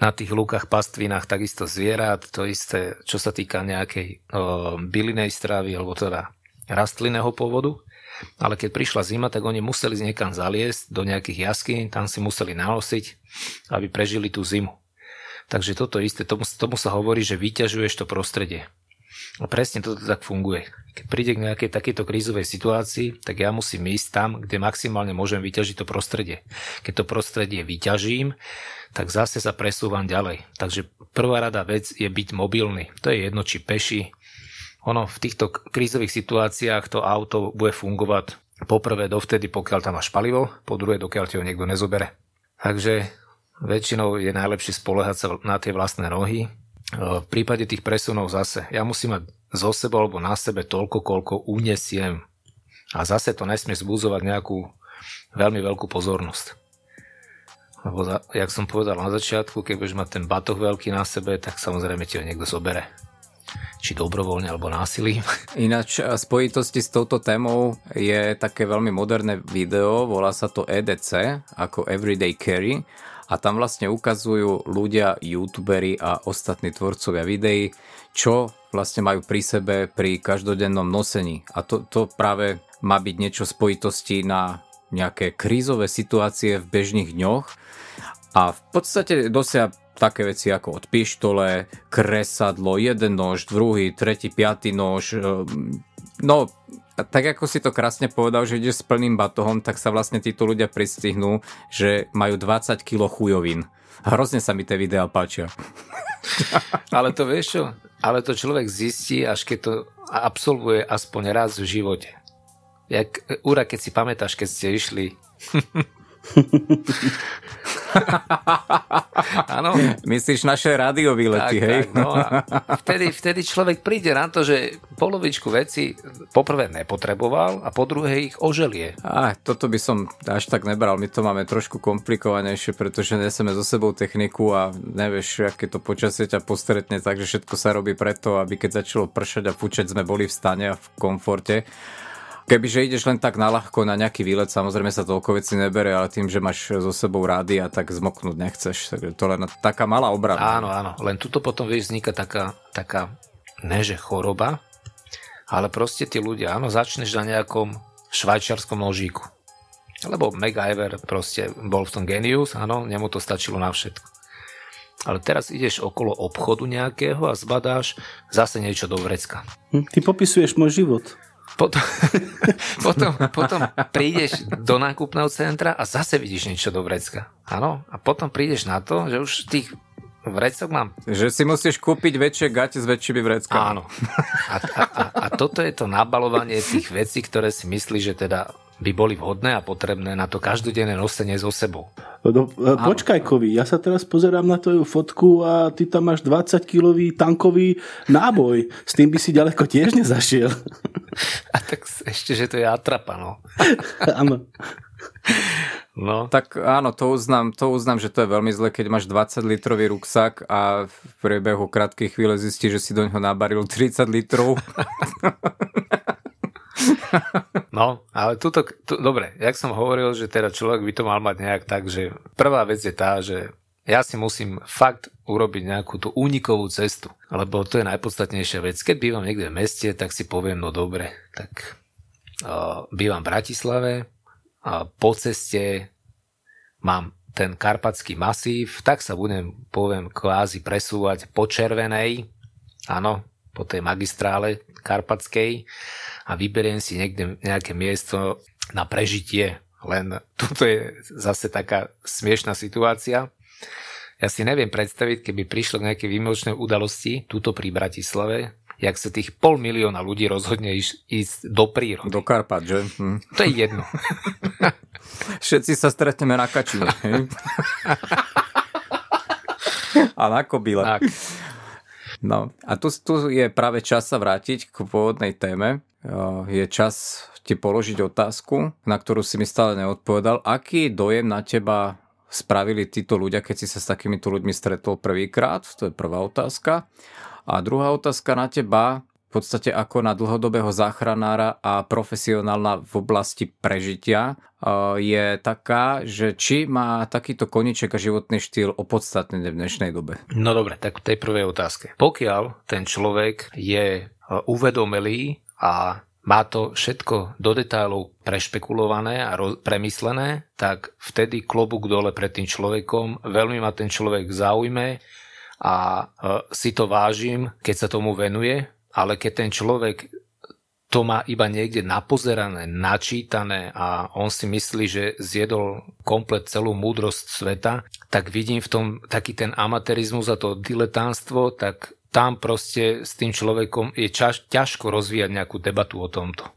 Na tých lúkach, pastvinách takisto zvierat, to isté, čo sa týka nejakej bylinej stravy alebo teda rastlinného pôvodu. Ale keď prišla zima, tak oni museli niekam zaliesť do nejakých jaskýň, tam si museli nalosiť, aby prežili tú zimu. Takže toto isté, tomu sa hovorí, že vyťažuješ to prostredie. A presne toto tak funguje. Keď príde k nejakej takejto krízovej situácii, tak ja musím ísť tam, kde maximálne môžem vyťažiť to prostredie. Keď to prostredie vyťažím, tak zase sa presúvam ďalej. Takže prvá rada vec je byť mobilný. To je jedno, či peši. Ono v týchto krízových situáciách to auto bude fungovať poprvé dovtedy, pokiaľ tam máš palivo, po druhé, dokiaľ ti ho niekto nezobere. Takže väčšinou je najlepšie spoliehať sa na tie vlastné nohy. V prípade tých presunov zase, ja musím mať zo seba alebo na sebe toľko, koľko uniesiem. A zase to nesmie zbudzovať nejakú veľmi veľkú pozornosť. Lebo, jak som povedal na začiatku, keď budeš mať ten batoh veľký na sebe, tak samozrejme ti ho niekto zobere. Či dobrovoľne, alebo násilím. Ináč, v spojitosti s touto témou je také veľmi moderné video, volá sa to EDC, ako Everyday Carry. A tam vlastne ukazujú ľudia, youtuberi a ostatní tvorcovia videí, čo vlastne majú pri sebe pri každodennom nosení. A to práve má byť niečo v spojitosti na nejaké krízové situácie v bežných dňoch. A v podstate dosia také veci ako od pištole, kresadlo, jeden nož, druhý, tretí, piaty nož. No, tak ako si to krásne povedal, že ideš s plným batohom, tak sa vlastne títo ľudia pristihnú, že majú 20 kg chujovín. Hrozne sa mi tie videá páčia. Ale to vieš čo? Ale to človek zistí, až keď to absolvuje aspoň raz v živote. Jak Ura, keď si pamätáš, keď ste išli... Áno. Myslíš naše rádio výlety, hej? Tak, no a vtedy človek príde na to, že polovičku veci poprvé nepotreboval a po druhé ich oželie. Toto by som až tak nebral, my to máme trošku komplikovanejšie, pretože neseme so sebou techniku a nevieš, aké to počasie ťa postretne, takže všetko sa robí preto, aby keď začalo pršať a fučať, sme boli v stane a v komforte. Kebyže ideš len tak na ľahko na nejaký výlet, samozrejme sa toľko vecí nebere, ale tým, že máš so sebou rádia, tak zmoknúť nechceš. Takže to len taká malá obrana. Áno, áno. Len tuto potom vieš vzniká taká ne že choroba, ale proste tí ľudia, áno, začneš na nejakom švajčiarskom ložíku. Lebo MacGyver proste bol v tom genius, áno, nemu to stačilo na všetko. Ale teraz ideš okolo obchodu nejakého a zbadáš zase niečo do vrecka. Ty popisuješ môj život. Potom prídeš do nákupného centra a zase vidíš niečo do vrecka. Áno, a potom prídeš na to, že už tých vrecok mám. Že si musíš kúpiť väčšie gate s väčšími vreckami. Áno. A toto je to nabalovanie tých vecí, ktoré si myslíš, že teda by boli vhodné a potrebné na to každodenné nosenie so sebou. No, počkaj, Kovy, ja sa teraz pozerám na tvoju fotku a ty tam máš 20-kilový tankový náboj. S tým by si ďaleko tiež nezašiel. A tak ešte, že to je atrapa, no. Áno. No. Tak áno, to uznám, že to je veľmi zle, keď máš 20-litrový ruksak a v priebehu krátkej chvíle zistíš, že si do ňoho nabaril 30 litrov. No, ale dobre, jak som hovoril, že teda človek by to mal mať nejak tak, že prvá vec je tá, že ja si musím fakt urobiť nejakú tú únikovú cestu, lebo to je najpodstatnejšia vec. Keď bývam niekde v meste, tak si poviem, no dobre, tak bývam v Bratislave a po ceste mám ten Karpatský masív, tak sa poviem kvázi presúvať po červenej, áno, po tej magistrále Karpatskej a vyberiem si niekde nejaké miesto na prežitie. Len toto je zase taká smiešná situácia. Ja si neviem predstaviť, keby prišlo k nejakej výmočnej udalosti tuto pri Bratislave, jak sa tých 500 000 ľudí rozhodne ísť do prírody. Do Karpat, že? Hm. To je jedno. Všetci sa stretneme na Kačine. A na kobyle. Tak. No a tu je práve čas sa vrátiť k pôvodnej téme. Je čas ti položiť otázku, na ktorú si mi stále neodpovedal. Aký dojem na teba spravili títo ľudia, keď si sa s takýmito ľuďmi stretol prvýkrát? To je prvá otázka. A druhá otázka na teba, v podstate ako na dlhodobého záchranára a profesionálna v oblasti prežitia, je taká, že či má takýto koníček a životný štýl opodstatnené v dnešnej dobe. No dobre, tak v tej prvej otázke. Pokiaľ ten človek je uvedomelý a má to všetko do detailov prešpekulované a premyslené, tak vtedy klobúk dole pred tým človekom, veľmi ma ten človek zaujme a si to vážim, keď sa tomu venuje. Ale keď ten človek to má iba niekde napozerané, načítané a on si myslí, že zjedol komplet celú múdrosť sveta, tak vidím v tom taký ten amatérizmus a to diletánstvo, tak tam proste s tým človekom je ťažko rozvíjať nejakú debatu o tomto.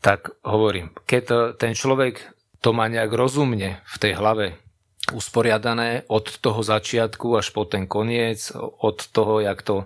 Tak hovorím, keď ten človek to má nejak rozumne v tej hlave usporiadané od toho začiatku až po ten koniec, od toho, jak to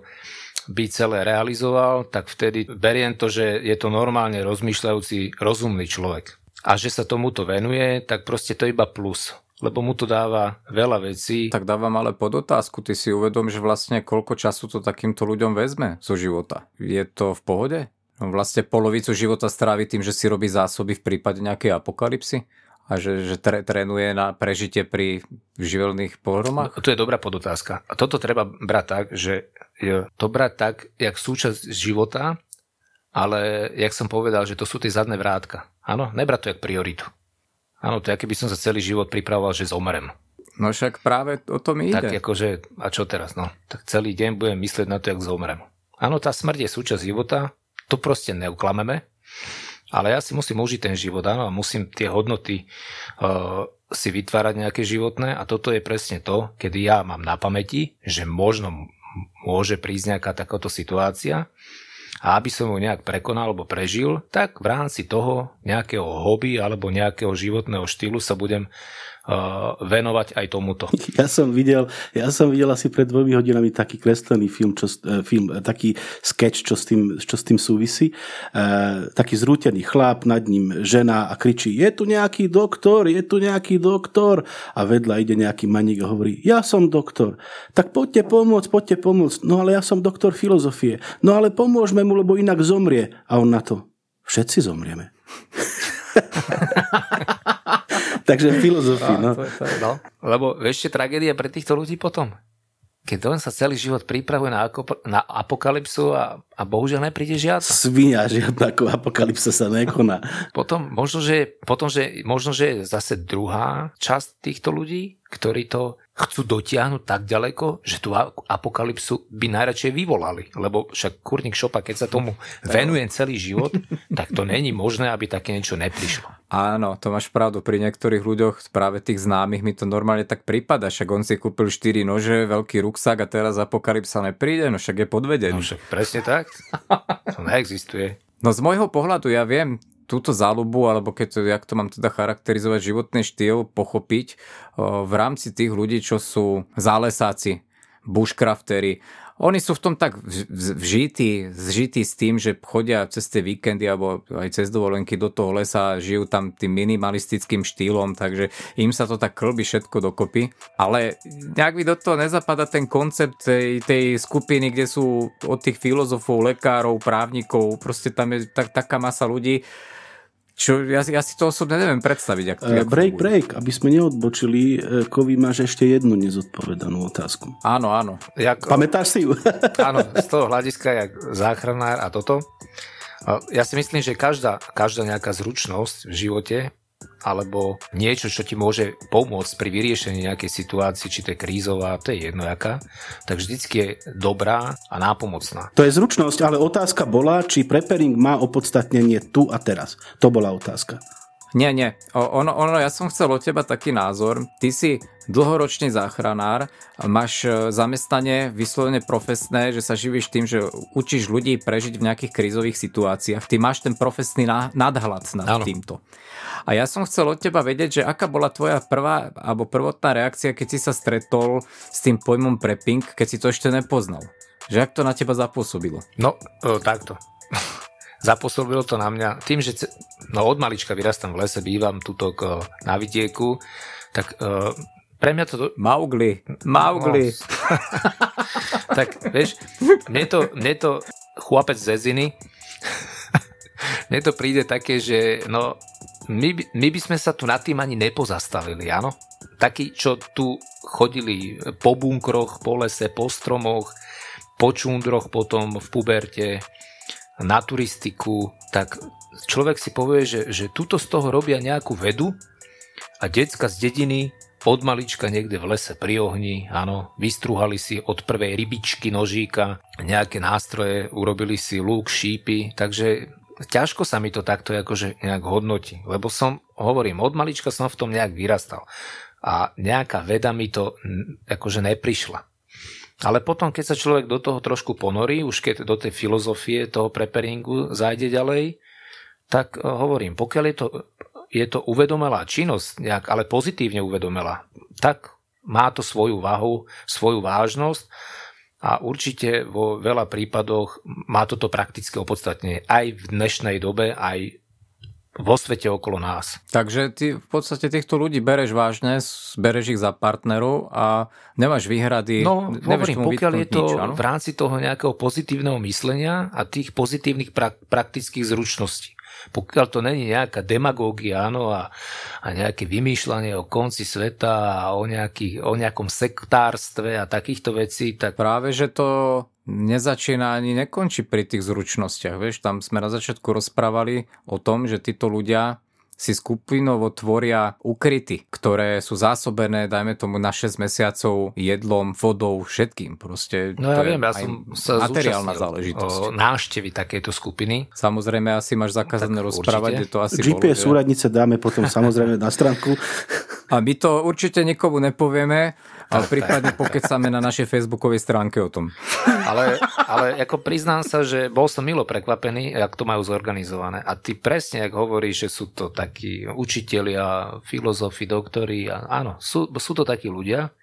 by celé realizoval, tak vtedy beriem to, že je to normálne rozmýšľajúci rozumný človek. A že sa tomuto venuje, tak proste to iba plus, lebo mu to dáva veľa vecí. Tak dávam ale pod otázku, ty si uvedom, že vlastne koľko času to takýmto ľuďom vezme zo života. Je to v pohode? Vlastne polovicu života strávi tým, že si robí zásoby v prípade nejakej apokalypsy? A že trénuje na prežitie pri živelných pohromách? No, to je dobrá podotázka. A toto treba brať tak, že to brať tak, jak súčasť života, ale jak som povedal, že to sú tie zadné vrátka. Áno, nebrať to jak prioritu. Áno, to je, keby som sa celý život pripravoval, že zomrem. No však práve o tom ide. Tak akože, a čo teraz? No, tak celý deň budem myslieť na to, jak zomrem. Áno, tá smrť je súčasť života, to proste neuklameme. Ale ja si musím užiť ten život, áno, a musím tie hodnoty si vytvárať nejaké životné a toto je presne to, kedy ja mám na pamäti, že možno môže prísť nejaká takáto situácia a aby som ju nejak prekonal alebo prežil, tak v rámci toho nejakého hobby alebo nejakého životného štýlu sa budem venovať aj tomuto. Ja som videl asi pred 2 hodinami taký kreslený film, taký sketch, čo s tým súvisí. Taký zrútený chlap, nad ním žena a kričí, je tu nejaký doktor a vedľa ide nejaký maník a hovorí, ja som doktor, tak poďte pomôcť, no ale ja som doktor filozofie, no ale pomôžme mu, lebo inak zomrie. A on na to, všetci zomrieme. Takže filozofii, no. Lebo ešte tragédia pre týchto ľudí potom. keď on sa celý život pripravuje na apokalypsu a bohužiaľ nepríde žiadna. Svinia, žiadna apokalypsa sa nekoná. Potom možno, že zase druhá časť týchto ľudí, ktorí to chcú dotiahnuť tak ďaleko, že tú apokalypsu by najradšej vyvolali. Lebo však kurník šopa, keď sa tomu venujem celý život, tak to není možné, aby také niečo neprišlo. Áno, to máš pravdu. Pri niektorých ľuďoch, práve tých známych, mi to normálne tak prípada. Však on si kúpil 4 nože, veľký ruksak a teraz apokalypsa nepríde, no však je podvedený. No však presne tak. To neexistuje. No z môjho pohľadu ja viem túto záľubu, alebo keď to, jak to mám teda charakterizovať, životný štýl pochopiť v rámci tých ľudí, čo sú zálesáci, bushcrafteri. Oni sú v tom tak zžití s tým, že chodia cez tie víkendy alebo aj cez dovolenky do toho lesa a žijú tam tým minimalistickým štýlom, takže im sa to tak klbí všetko dokopy. Ale nejak mi do toho nezapadá ten koncept tej skupiny, kde sú od tých filozofov, lekárov, právnikov, proste tam je taká masa ľudí, čo ja si to osobne neviem predstaviť. Break, aby sme neodbočili. Kovy, máš ešte jednu nezodpovedanú otázku. Áno. Pamätáš si ju? Áno, z toho hľadiska jak záchranár a toto. Ja si myslím, že každá nejaká zručnosť v živote alebo niečo, čo ti môže pomôcť pri vyriešení nejakej situácii, či to je krízová, to je jednojaká, tak vždycky je dobrá a nápomocná. To je zručnosť, ale otázka bola, či preparing má opodstatnenie tu a teraz. To bola otázka. Nie. Ono, ja som chcel od teba taký názor. Ty si dlhoročný záchranár, máš zamestnanie vyslovene profesné, že sa živíš tým, že učíš ľudí prežiť v nejakých krízových situáciách. Ty máš ten profesný nadhľad nad týmto. A ja som chcel od teba vedieť, že aká bola tvoja prvá alebo prvotná reakcia, keď si sa stretol s tým pojmom prepping, keď si to ešte nepoznal. Že ak to na teba zapôsobilo? No, takto. Zapôsobilo to na mňa tým, že od malička vyrastám v lese, bývam tuto na vidieku, tak pre mňa to... Maugli. No. Tak vieš, mne to chlapec z Eziny, mne to príde také, že no, my by sme sa tu nad tým ani nepozastavili, áno? Takí, čo tu chodili po bunkroch, po lese, po stromoch, po čundroch potom v puberte, na turistiku, tak človek si povie, že tuto z toho robia nejakú vedu a decka z dediny od malička niekde v lese pri ohni, áno, vystruhali si od prvej rybičky, nožíka, nejaké nástroje, urobili si lúk, šípy, takže ťažko sa mi to takto akože nejak hodnotí, lebo hovorím, od malička som v tom nejak vyrastal a nejaká veda mi to akože neprišla. Ale potom, keď sa človek do toho trošku ponorí, už keď do tej filozofie toho preparingu zájde ďalej, tak hovorím, pokiaľ je to uvedomelá činnosť, nejak, ale pozitívne uvedomelá, tak má to svoju váhu, svoju vážnosť a určite vo veľa prípadoch má toto praktické opodstatnenie aj v dnešnej dobe, aj vo svete okolo nás. Takže ty v podstate týchto ľudí bereš vážne, bereš ich za partnerov a nemáš výhrady. No, hovorím, pokiaľ je to v rámci toho nejakého pozitívneho myslenia a tých pozitívnych praktických zručností. Pokiaľ to není nejaká demagógia, áno, a nejaké vymýšľanie o konci sveta a o nejakom sektárstve a takýchto vecí, tak práve, že to nezačína ani nekončí pri tých zručnostiach. Vieš, tam sme na začiatku rozprávali o tom, že títo ľudia si skupinovo tvoria ukryty, ktoré sú zásobené, dajme tomu, na 6 mesiacov jedlom, vodou, všetkým. Proste no ja viem, ja som sa materiálna záležitosť. Návštevy takéto skupiny. Samozrejme, asi máš zakázané rozprávať, to asi GPS bolo, súradnice dáme potom samozrejme na stránku. A my to určite nikomu nepovieme, ale prípadne pokecáme na našej facebookovej stránke o tom. Ale ako priznám sa, že bol som milo prekvapený, ako to majú zorganizované. A ty presne, ako hovoríš, že sú to takí učitelia, filozofi, doktori, áno, sú to takí ľudia,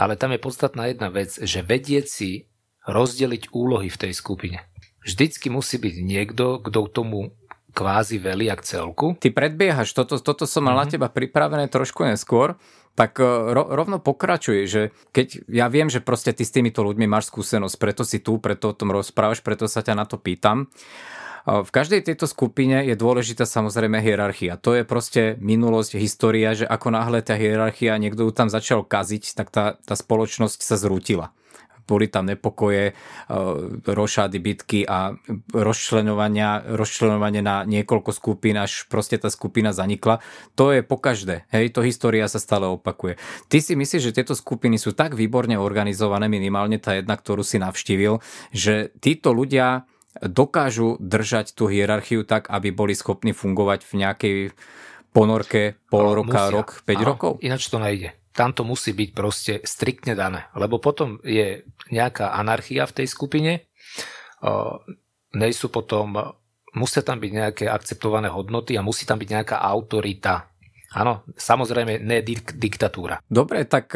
ale tam je podstatná jedna vec, že vedieť si rozdeliť úlohy v tej skupine. Vždycky musí byť niekto, kto tomu kvázi velí jak celku. Ty predbiehaš, toto som mal na teba pripravené trošku neskôr, tak rovno pokračuj, že keď ja viem, že proste ty s týmito ľuďmi máš skúsenosť, preto si tu, preto o tom rozprávaš, preto sa ťa na to pýtam. V každej tejto skupine je dôležitá samozrejme hierarchia. To je proste minulosť, história, že ako náhle tá hierarchia, niekto ju tam začal kaziť, tak tá spoločnosť sa zrútila. boli tam nepokoje, rošády, bitky a rozčlenovanie na niekoľko skupín, až proste tá skupina zanikla. To je pokaždé, hej, to história sa stále opakuje. Ty si myslíš, že tieto skupiny sú tak výborne organizované, minimálne tá jedna, ktorú si navštívil, že títo ľudia dokážu držať tú hierarchiu tak, aby boli schopní fungovať v nejakej ponorke pol roka, rok, 5 rokov? Ináč to nejde. Tam to musí byť proste striktne dané, lebo potom je nejaká anarchia v tej skupine, nejsú potom, musia tam byť nejaké akceptované hodnoty a musí tam byť nejaká autorita. Áno, samozrejme, ne diktatúra. Dobre, tak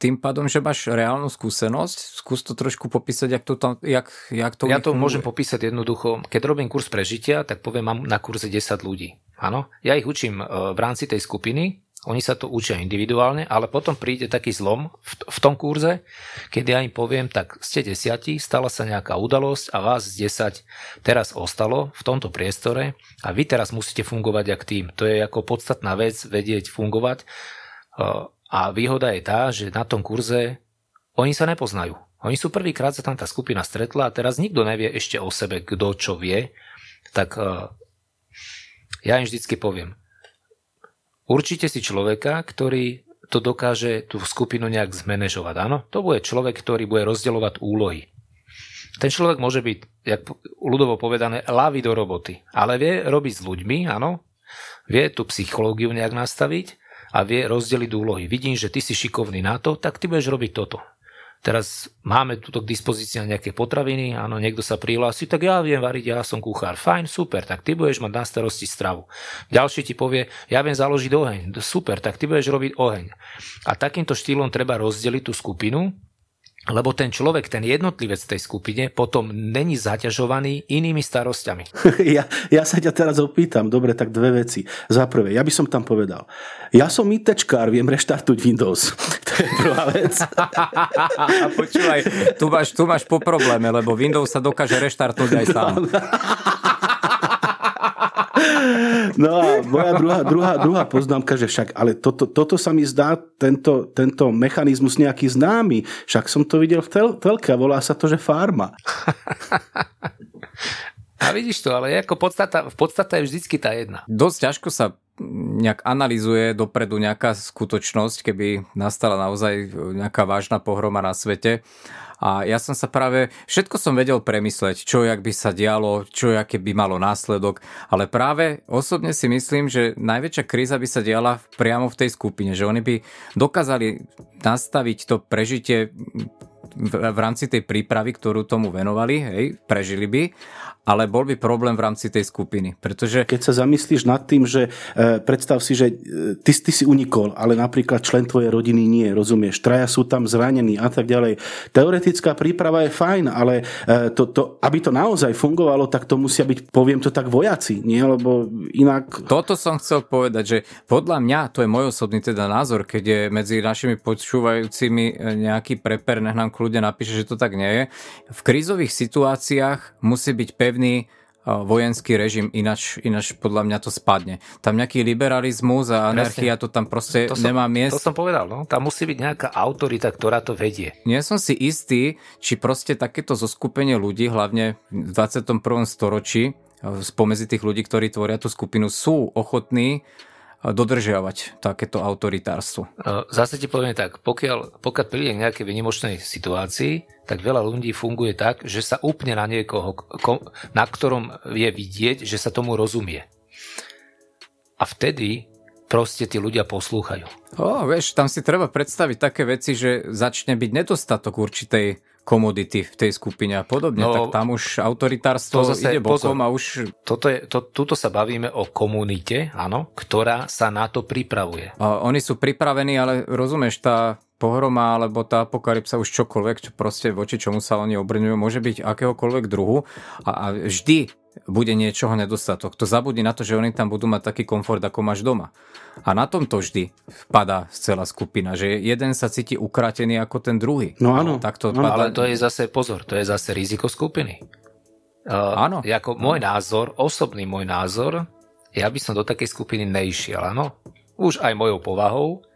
tým pádom, že máš reálnu skúsenosť, skús to trošku popísať, jak to Ja to môžem popísať jednoducho. Keď robím kurz prežitia, tak poviem, mám na kurze 10 ľudí. Áno, ja ich učím v rámci tej skupiny, oni sa to učia individuálne, ale potom príde taký zlom v tom kurze, keď ja im poviem, tak ste 10, stala sa nejaká udalosť a vás z 10 teraz ostalo v tomto priestore a vy teraz musíte fungovať ako tým. To je ako podstatná vec, vedieť fungovať. A výhoda je tá, že na tom kurze oni sa nepoznajú. Oni sú prvýkrát sa tam tá skupina stretla a teraz nikto nevie ešte o sebe, kto čo vie. Tak ja im vždycky poviem, určite si človeka, ktorý to dokáže tú skupinu nejak zmanéžovať, áno? To bude človek, ktorý bude rozdeľovať úlohy. Ten človek môže byť, jak ľudovo povedané, laví do roboty, ale vie robiť s ľuďmi, áno? Vie tú psychológiu nejak nastaviť a vie rozdeliť úlohy. Vidím, že ty si šikovný na to, tak ty budeš robiť toto. Teraz máme tuto k dispozícii nejaké potraviny, áno, niekto sa prihlási, tak ja viem variť, ja som kuchár, fajn, super, tak ty budeš mať na starosti stravu. Ďalší ti povie, ja viem založiť oheň, super, tak ty budeš robiť oheň. A takýmto štýlom treba rozdeliť tú skupinu, lebo ten človek, ten jednotlivec tej skupine potom není zaťažovaný inými starosťami. Ja sa ťa teraz opýtam, dobre, tak dve veci. Za prvé, ja by som tam povedal, ja som ITčkár, viem reštartuť Windows. To je prvá vec. Počúvaj, tu máš po probléme, lebo Windows sa dokáže reštartnúť aj sám. No a moja druhá poznámka, že však, ale toto sa mi zdá, tento mechanizmus nejaký známy. Však som to videl v telke, volá sa to, že farma. A vidíš to, ale ako podstata je vždycky tá jedna. Dosť ťažko sa nejak analyzuje dopredu nejaká skutočnosť, keby nastala naozaj nejaká vážna pohroma na svete. A ja som sa práve, všetko som vedel premysleť, čo jak by sa dialo, čo aké by malo následok, ale práve osobne si myslím, že najväčšia kríza by sa diala priamo v tej skupine, že oni by dokázali nastaviť to prežitie v rámci tej prípravy, ktorú tomu venovali, hej, prežili by, ale bol by problém v rámci tej skupiny, pretože... Keď sa zamyslíš nad tým, že predstav si, že ty si unikol, ale napríklad člen tvojej rodiny nie, rozumieš, traja sú tam zranení a tak ďalej. Teoretická príprava je fajn, ale aby to naozaj fungovalo, tak to musia byť, poviem to tak, vojaci, nie? Lebo inak... Toto som chcel povedať, že podľa mňa, to je môj osobný teda názor, keď je medzi našimi počúvajúcimi nejaký preper, nech nám ľudia napíše, že to tak nie je. V krízových situáciách musí byť pevný vojenský režim, ináč podľa mňa to spadne. Tam nejaký liberalizmus a anarchia, to tam proste nemá miesto. To som povedal, no? Tam musí byť nejaká autorita, ktorá to vedie. Nie som si istý, či proste takéto zoskupenie ľudí, hlavne v 21. storočí, spomedzi tých ľudí, ktorí tvoria tú skupinu, sú ochotní dodržiavať takéto autoritárstvo. Zase ti poviem tak, pokiaľ príde k nejakej výnimočnej situácii, tak veľa ľudí funguje tak, že sa upne na niekoho, na ktorom je vidieť, že sa tomu rozumie. A vtedy proste tí ľudia poslúchajú. Vieš, tam si treba predstaviť také veci, že začne byť nedostatok určitej komodity v tej skupine a podobne, tak tam už autoritárstvo ide bokom a už... Tuto sa bavíme o komunite, áno, ktorá sa na to pripravuje. Oni sú pripravení, ale rozumieš, tá pohroma alebo tá apokalypsa, už čokoľvek, čo proste voči čomu sa oni obrňujú, môže byť akéhokoľvek druhu a vždy bude niečoho nedostatok. To zabudni na to, že oni tam budú mať taký komfort, ako máš doma. A na tom to vždy padá celá skupina, že jeden sa cíti ukratený ako ten druhý. No áno. Ale to je zase, pozor, to je zase riziko skupiny. Áno. Ako osobný môj názor, ja by som do takej skupiny neišiel, áno. Už aj mojou povahou,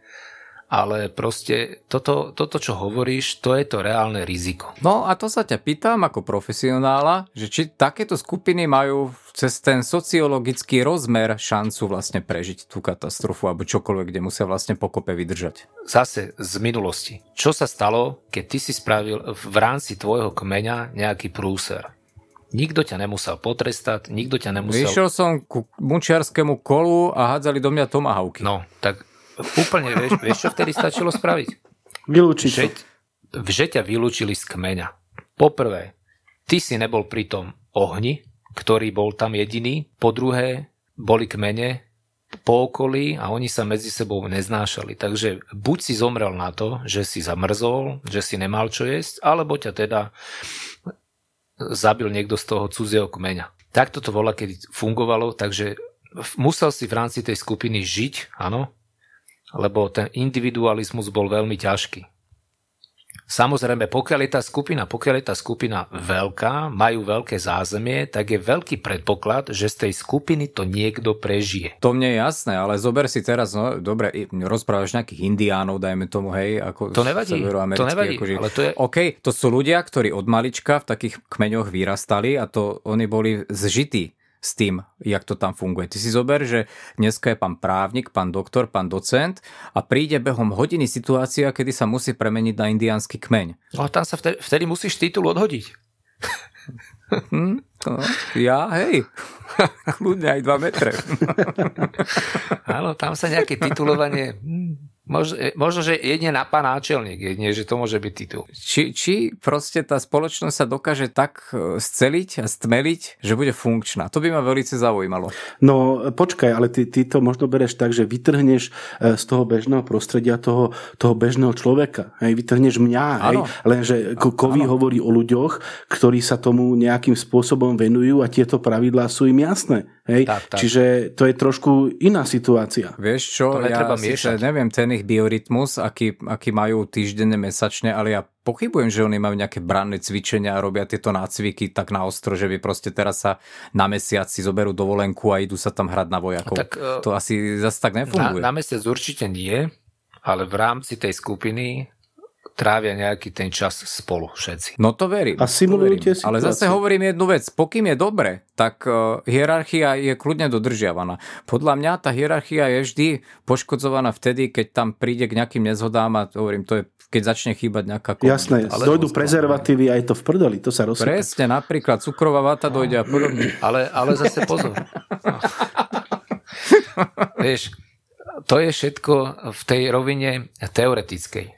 ale proste toto, čo hovoríš, to je to reálne riziko. No a to sa ťa pýtam ako profesionála, že či takéto skupiny majú cez ten sociologický rozmer šancu vlastne prežiť tú katastrofu alebo čokoľvek, kde musia vlastne pokope vydržať. Zase z minulosti. Čo sa stalo, keď ty si spravil v rámci tvojho kmeňa nejaký prúser? Nikto ťa nemusel potrestať, nikto ťa nemusel... Vyšiel som ku mučiarskému kolu a hádzali do mňa tomahawky. No, tak úplne vieš čo vtedy stačilo spraviť? Vylúčiť. Že ťa vylúčili z kmeňa. Poprvé, ty si nebol pri tom ohni, ktorý bol tam jediný. Po druhé, boli kmene po okolí a oni sa medzi sebou neznášali. Takže buď si zomrel na to, že si zamrzol, že si nemal čo jesť, alebo ťa teda... zabil niekto z toho cudzieho kmeňa. Takto to volá, keď fungovalo, takže musel si v rámci tej skupiny žiť, áno, lebo ten individualizmus bol veľmi ťažký. Samozrejme, pokiaľ je tá skupina veľká, majú veľké zázemie, tak je veľký predpoklad, že z tej skupiny to niekto prežije. To mne je jasné, ale zober si teraz, no dobre, rozprávaš nejakých indiánov, dajme tomu, hej, ako to nevadí, akože, ale to je... OK, to sú ľudia, ktorí od malička v takých kmeňoch vyrastali a to oni boli zžití s tým, jak to tam funguje. Ty si zober, že dneska je pán právnik, pán doktor, pán docent a príde behom hodiny situácia, kedy sa musí premeniť na indiánsky kmeň. No a tam sa vtedy musíš titul odhodiť. Ja, hej. Kľudne aj 2 metre. Áno, tam sa nejaké titulovanie... Možno, že jedne na pán náčelník, jedne, že to môže byť titul. Či proste tá spoločnosť sa dokáže tak sceliť a stmeliť, že bude funkčná. To by ma veľmi zaujímalo. No počkaj, ale ty to možno bereš tak, že vytrhneš z toho bežného prostredia toho bežného človeka. Hej, vytrhneš mňa. Hej, lenže Kovy hovorí o ľuďoch, ktorí sa tomu nejakým spôsobom venujú a tieto pravidlá sú im jasné. Hej, tak. Čiže to je trošku iná situácia. Vieš čo, ja síce neviem ten ich biorytmus, aký majú týždenne, mesačne, ale ja pochybujem, že oni majú nejaké branné cvičenia a robia tieto nácviky tak naostro, že by proste teraz sa na mesiac si zoberú dovolenku a idú sa tam hrať na vojakov. Tak, to asi zase tak nefunguje. Na mesiac určite nie, ale v rámci tej skupiny trávia nejaký ten čas spolu všetci. No to verím. A simulujete si. Ale zase hovorím jednu vec. Pokým je dobre, tak hierarchia je kľudne dodržiavaná. Podľa mňa tá hierarchia je vždy poškodzovaná vtedy, keď tam príde k nejakým nezhodám a hovorím, to je, keď začne chýbať nejaká komunita. Jasné, dojdu prezervatívy a je to v prdeli, to sa rozsype. Presne, napríklad cukrová vata dojde a podobne. Ale zase pozor. Vieš, to je všetko v tej rovine teoretickej.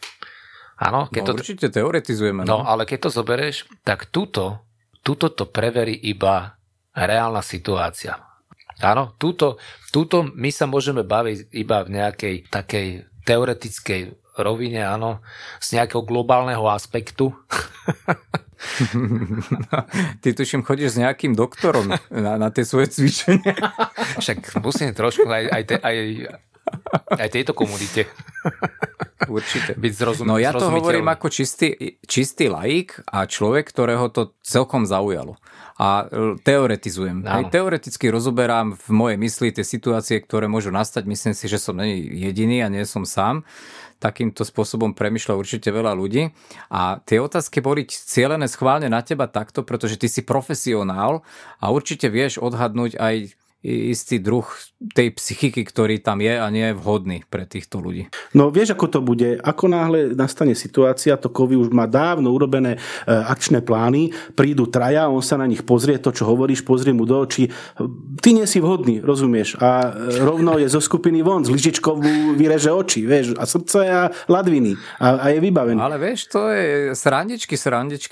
Áno, no, určite teoretizujeme. No, ale keď to zoberieš, tak túto to preverí iba reálna situácia. Áno, túto my sa môžeme baviť iba v nejakej takej teoretickej rovine, áno, z nejakého globálneho aspektu. Ty tuším chodíš s nejakým doktorom na tie svoje cvičenia. Však musím trošku aj tejto komunite. Určite. Byť zrozumiteľný. No ja to hovorím ako čistý laik a človek, ktorého to celkom zaujalo. A teoretizujem. Aj teoreticky rozoberám v mojej mysli tie situácie, ktoré môžu nastať. Myslím si, že som nie jediný a nie som sám. Takýmto spôsobom premýšľa určite veľa ľudí. A tie otázky boli cielené schválne na teba takto, pretože ty si profesionál a určite vieš odhadnúť aj istý druh tej psychiky, ktorý tam je a nie je vhodný pre týchto ľudí. No vieš, ako to bude? Ako náhle nastane situácia, to Kovy už má dávno urobené akčné plány, prídu traja, on sa na nich pozrie, to, čo hovoríš, pozrie mu do očí. Ty nie si vhodný, rozumieš? A rovno je zo skupiny von, z lyžičkou vyreže oči, vieš, a srdce a ladviny a je vybavený. Ale vieš, to je srandičky,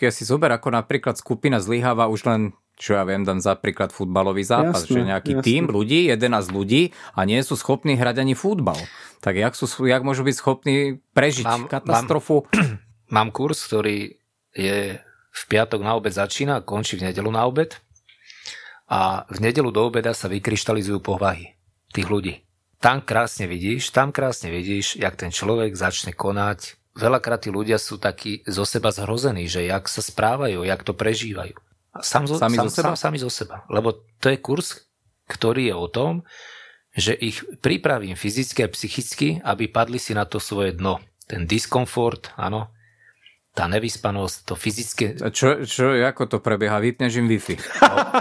ja si zober, ako napríklad skupina zlyháva už len čo ja viem, dám za príklad futbalový zápas, jasne, že nejaký tým ľudí, 11 ľudí a nie sú schopní hrať ani futbal. Tak jak môžu byť schopní prežiť katastrofu? Mám kurz, ktorý je v piatok na obed začína, končí v nedeľu na obed a v nedeľu do obeda sa vykryštalizujú povahy tých ľudí. Tam krásne vidíš, jak ten človek začne konať. Veľakrát tí ľudia sú takí zo seba zhrození, že jak sa správajú, jak to prežívajú. Sami zo seba? Lebo to je kurz, ktorý je o tom, že ich pripravím fyzicky a psychicky, aby padli si na to svoje dno. Ten diskomfort, áno, tá nevyspanosť, to fyzické... Čo, ako to prebieha? Vypneš im Wi-Fi?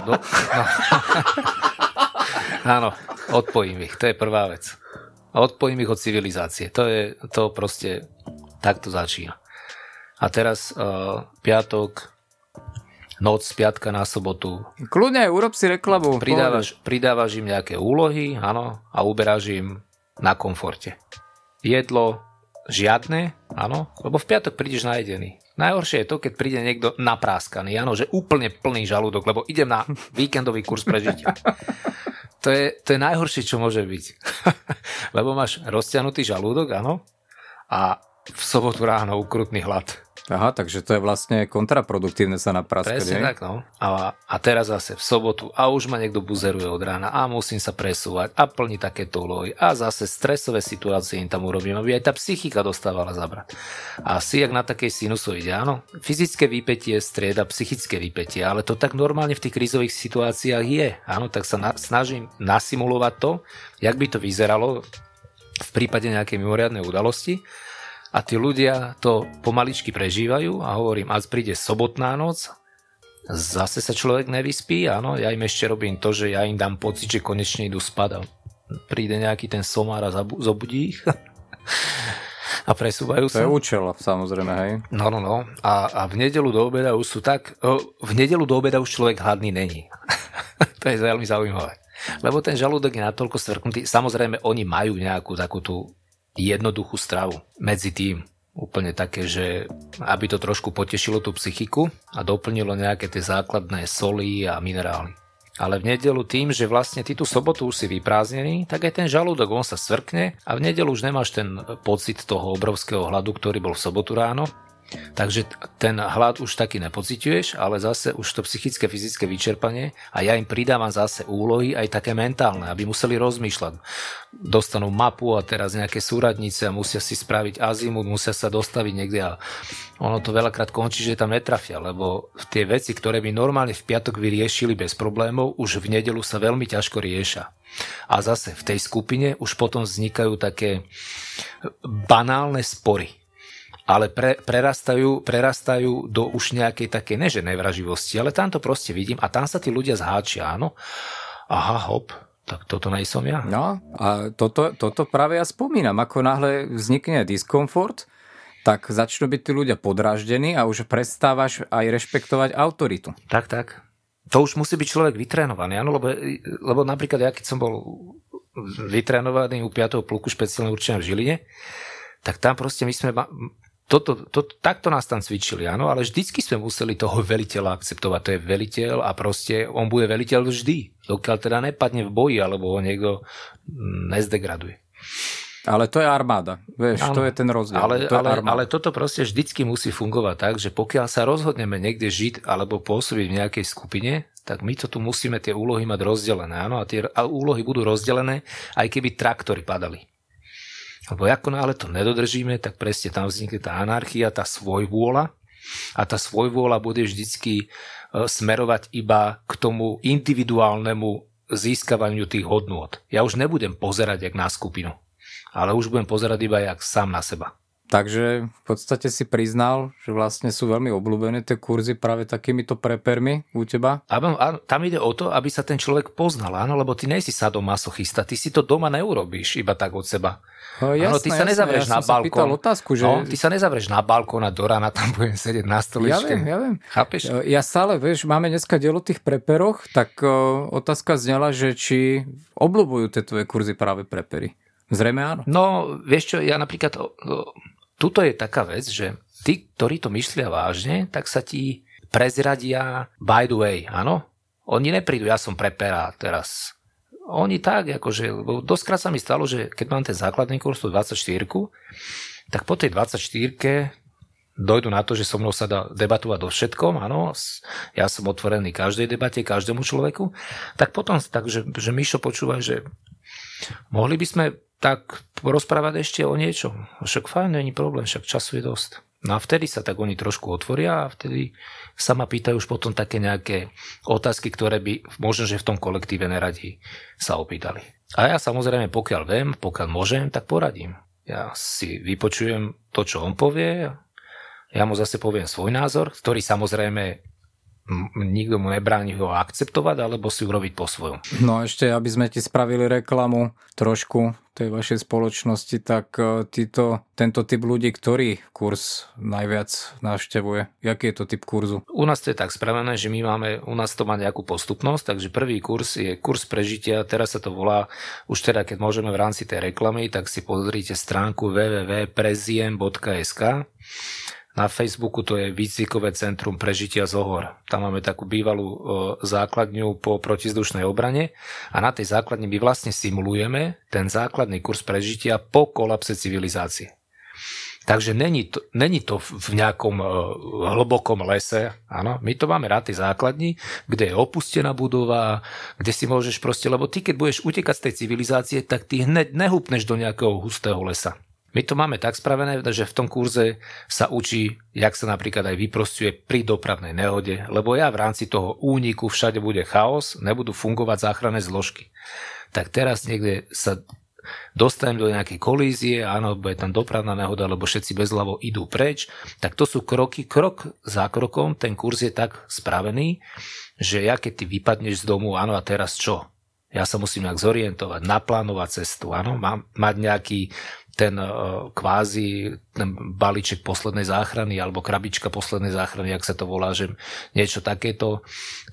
No. Áno, odpojím ich, to je prvá vec. Odpojím ich od civilizácie, to proste takto začína. A teraz piatok, noc z piatka na sobotu. Kľudne, urob si reklamu. Pridávaš im nejaké úlohy, áno, a uberáš im na komforte. Jedlo, žiadne, áno, lebo v piatok prídeš najedený. Najhoršie je to, keď príde niekto napráskaný, áno, že úplne plný žalúdok, lebo idem na víkendový kurz prežitia. To je najhoršie, čo môže byť. Lebo máš rozťahnutý žalúdok, áno, a v sobotu ráno ukrutný hlad. Aha, takže to je vlastne kontraproduktívne sa napráskať. Presne tak, no. A teraz zase v sobotu a už ma niekto buzeruje od rána a musím sa presúvať a plniť takéto úlohy a zase stresové situácie im tam urobím, aby aj tá psychika dostávala zabrať. A si jak na takej sinusoide, áno, fyzické výpätie strieda psychické výpätie, ale to tak normálne v tých krízových situáciách je. Áno, tak sa snažím nasimulovať to, jak by to vyzeralo v prípade nejakej mimoriadnej udalosti. A tí ľudia to pomaličky prežívajú a hovorím, až príde sobotná noc, zase sa človek nevyspí, áno, ja im ešte robím to, že ja im dám pocit, že konečne idú spať. Príde nejaký ten somár a zobudí ich a presúvajú sa. To je účel, samozrejme, hej. No. A v nedeľu do obeda už sú tak... V nedeľu do obeda už človek hladný není. To je veľmi zaujímavé. Lebo ten žalúdok je natoľko stvrknutý. Samozrejme, oni majú nejakú takú tú jednoduchú stravu. Medzi tým úplne také, že aby to trošku potešilo tú psychiku a doplnilo nejaké tie základné soli a minerály. Ale v nedeľu tým, že vlastne ty tú sobotu už si vyprázdnený, tak aj ten žalúdok, on sa svrkne a v nedeľu už nemáš ten pocit toho obrovského hladu, ktorý bol v sobotu ráno. Takže ten hlad už taký nepociťuješ, ale zase už to psychické, fyzické vyčerpanie a ja im pridávam zase úlohy aj také mentálne, aby museli rozmýšľať. Dostanú mapu a teraz nejaké súradnice a musia si spraviť azimut, musia sa dostaviť niekde a ono to veľakrát končí, že tam netrafia, lebo tie veci, ktoré by normálne v piatok vyriešili bez problémov, už v nedeľu sa veľmi ťažko riešia. A zase v tej skupine už potom vznikajú také banálne spory. Ale prerastajú do už nejakej takej, neže nevraživosti, ale tam to proste vidím a tam sa tí ľudia zháčia, áno. Aha, hop, tak toto nejsom ja. No a toto práve ja spomínam, ako náhle vznikne diskomfort, tak začnú byť tí ľudia podráždení a už prestávaš aj rešpektovať autoritu. Tak. To už musí byť človek vytrénovaný, áno, lebo napríklad ja, keď som bol vytrénovaný u 5. pluku špeciálne určené v Žiline, tak tam proste my sme... Takto nás tam cvičili, áno, ale vždycky sme museli toho veliteľa akceptovať. To je veliteľ a proste on bude veliteľ vždy, dokiaľ teda nepadne v boji, alebo ho niekto nezdegraduje. Ale to je armáda, vieš, áno, to je ten rozdiel. Ale toto proste vždycky musí fungovať tak, že pokiaľ sa rozhodneme niekde žiť alebo pôsobiť v nejakej skupine, tak my to tu musíme tie úlohy mať rozdelené, áno, a tie úlohy budú rozdelené, aj keby traktory padali. Lebo ako náhle to nedodržíme, tak presne tam vznikne tá anarchia, tá svojvôľa. A tá svojvôľa bude vždycky smerovať iba k tomu individuálnemu získavaniu tých hodnôt. Ja už nebudem pozerať jak na skupinu, ale už budem pozerať iba jak sám na seba. Takže v podstate si priznal, že vlastne sú veľmi obľúbené tie kurzy práve takýmito prepermi u teba? Áno, tam ide o to, aby sa ten človek poznal, áno, lebo ty nejsi sadomasochista, ty si to doma neurobíš iba tak od seba. Jasné, áno, ty sa nezavrieš na balkón. Ja otázku, že... No, ty sa nezavrieš na balkón a do rána tam budem sedieť na stoličke. Ja viem. Chápeš? Ja stále, vieš, máme dneska diel o tých preperoch, tak otázka znela, že či obľúbujú tie tvoje kurzy práve prepery. Zrejme áno. No, vieš čo, ja napríklad... Tuto je taká vec, že tí, ktorí to myslia vážne, tak sa ti prezradia by the way, áno? Oni neprídu, ja som prepera teraz. Oni tak, akože, doskrát sa mi stalo, že keď mám ten základný kurz, tú 24-ku, tak po tej 24-ke dojdu na to, že so mnou sa dá debatovať o všetkom, áno? Ja som otvorený každej debate, každému človeku. Tak potom, že Mišo počúva, že mohli by sme... tak rozprávať ešte o niečom. Však fajn, není problém, však času je dosť. No a vtedy sa tak oni trošku otvoria a vtedy sa ma pýtajú už potom také nejaké otázky, ktoré by možno, že v tom kolektíve neradi sa opýtali. A ja samozrejme, pokiaľ viem, pokiaľ môžem, tak poradím. Ja si vypočujem to, čo on povie, ja mu zase poviem svoj názor, ktorý samozrejme nikto mu nebráni ho akceptovať alebo si urobiť po svojom. No a ešte, aby sme ti spravili reklamu trošku tej vašej spoločnosti, tak tento typ ľudí, ktorý kurz najviac navštevuje? Jaký je to typ kurzu? U nás to je tak spravené, že u nás to má nejakú postupnosť, takže prvý kurz je kurz prežitia, teraz sa to volá, už teda keď môžeme v rámci tej reklamy, tak si pozrite stránku www.preziem.sk. Na Facebooku to je výcvikové centrum prežitia z ohor. Tam máme takú bývalú základňu po protizdušnej obrane a na tej základni my vlastne simulujeme ten základný kurz prežitia po kolapse civilizácie. Takže není to v nejakom hlbokom lese. Áno, my to máme na tej základni, kde je opustená budova, kde si môžeš proste, lebo ty keď budeš utekať z tej civilizácie, tak ty hneď nehúpneš do nejakého hustého lesa. My to máme tak spravené, že v tom kurze sa učí, jak sa napríklad aj vyprosťuje pri dopravnej nehode, lebo ja v rámci toho úniku všade bude chaos, nebudú fungovať záchranné zložky. Tak teraz niekde sa dostanem do nejakej kolízie, áno, bude tam dopravná nehoda, lebo všetci bezhlavo idú preč, tak to sú kroky, krok za krokom, ten kurz je tak spravený, že ja keď ty vypadneš z domu, áno, a teraz čo? Ja sa musím nejak zorientovať, naplánovať cestu, áno, mám mať nejaký ten kvázi ten balíček poslednej záchrany alebo krabička poslednej záchrany, jak sa to volá, že niečo takéto.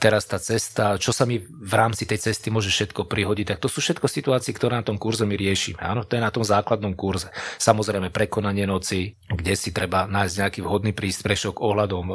Teraz tá cesta, čo sa mi v rámci tej cesty môže všetko prihodiť, tak to sú všetko situácie, ktoré na tom kurze my riešime. Áno, to je na tom základnom kurze. Samozrejme prekonanie noci, kde si treba nájsť nejaký vhodný prístrešok ohľadom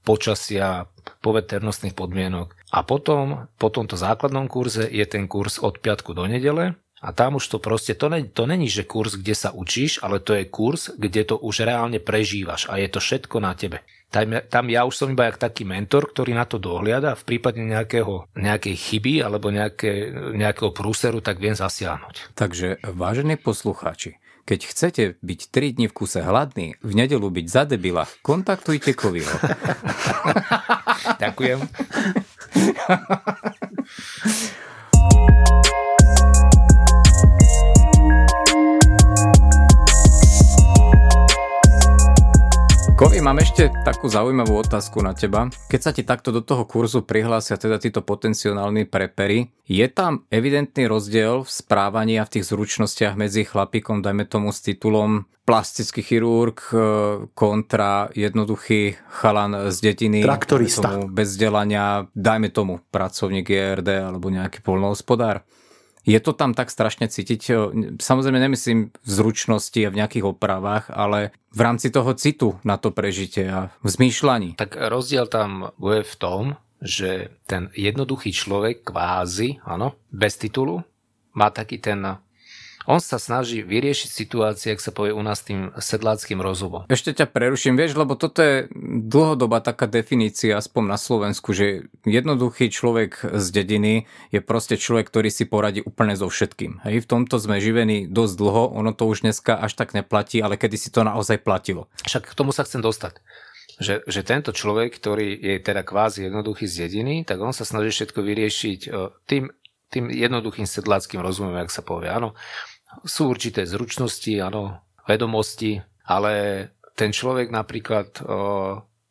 počasia, poveternostných podmienok. A potom, po tomto základnom kurze je ten kurz od piatku do nedele. A tam už to proste, to není, že kurz, kde sa učíš, ale to je kurz, kde to už reálne prežívaš a je to všetko na tebe. Tam ja už som iba jak taký mentor, ktorý na to dohliada a v prípade nejakej chyby alebo nejakého prúseru, tak viem zasiahnuť. Takže, vážení poslucháči, keď chcete byť 3 dni v kuse hladný, v nedeľu byť za debila, kontaktujte Kovyho. Ďakujem. Kovy, mám ešte takú zaujímavú otázku na teba. Keď sa ti takto do toho kurzu prihlásia teda títo potenciálni prepery, je tam evidentný rozdiel v správaní a v tých zručnostiach medzi chlapíkom, dajme tomu s titulom plastický chirurg kontra jednoduchý chalan z dediny, traktorista, bez vzdelania, dajme tomu pracovník IRD alebo nejaký poľnohospodár. Je to tam tak strašne cítiť? Samozrejme nemyslím v zručnosti a v nejakých opravách, ale v rámci toho citu na to prežitie a v zmýšľaní. Tak rozdiel tam bude v tom, že ten jednoduchý človek kvázi, áno, bez titulu, má taký ten... On sa snaží vyriešiť situáciu, ak sa povie u nás tým sedláckým rozumom. Ešte ťa preruším, vieš, lebo toto je dlhodobá taká definícia, aspoň na Slovensku, že jednoduchý človek z dediny je proste človek, ktorý si poradí úplne so všetkým. Hej, v tomto sme živení dosť dlho, ono to už dneska až tak neplatí, ale kedysi to naozaj platilo. Však k tomu sa chcem dostať. Že tento človek, ktorý je teda kvázi jednoduchý z dediny, tak on sa snaží všetko vyriešiť tým jednoduchým sedláckým rozumom, ak sa povie, áno. Sú určité zručnosti, áno, vedomosti, ale ten človek napríklad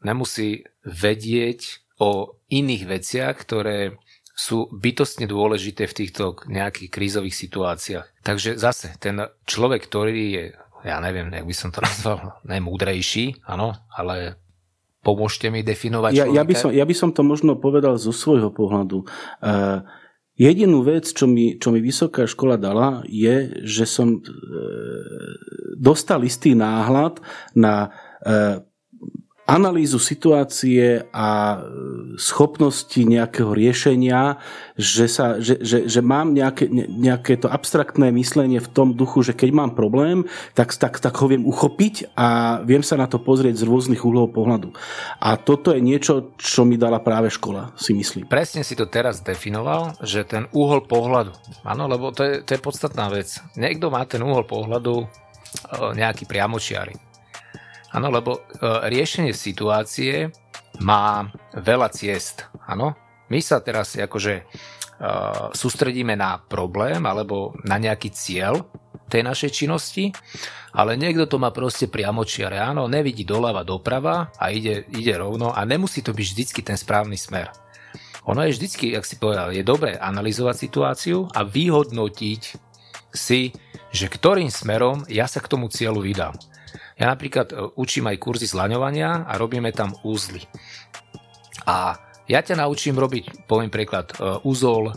nemusí vedieť o iných veciach, ktoré sú bytostne dôležité v týchto nejakých krízových situáciách. Takže zase ten človek, ktorý je, ja neviem, jak by som to nazval, múdrejší, áno, ale... Pomôžte mi definovať človeka. Ja by som to možno povedal zo svojho pohľadu. Jedinú vec, čo mi vysoká škola dala, je, že som dostal istý náhľad na analýzu situácie a schopnosti nejakého riešenia, že mám nejaké to abstraktné myslenie v tom duchu, že keď mám problém, tak ho viem uchopiť a viem sa na to pozrieť z rôznych uhlov pohľadu. A toto je niečo, čo mi dala práve škola, si myslím. Presne si to teraz definoval, že ten uhol pohľadu. Áno, lebo to je podstatná vec. Niekto má ten uhol pohľadu nejaký priamočiary. Áno, lebo riešenie situácie má veľa ciest. Áno, my sa teraz akože sústredíme na problém alebo na nejaký cieľ tej našej činnosti, ale niekto to má proste priamočiare, áno, nevidí doľava doprava a ide rovno a nemusí to byť vždycky ten správny smer. Ono je vždycky, jak si povedal, je dobré analyzovať situáciu a vyhodnotiť si, že ktorým smerom ja sa k tomu cieľu vydám. Ja napríklad učím aj kurzy zlaňovania a robíme tam úzly. A ja ťa naučím robiť, poviem príklad, úzol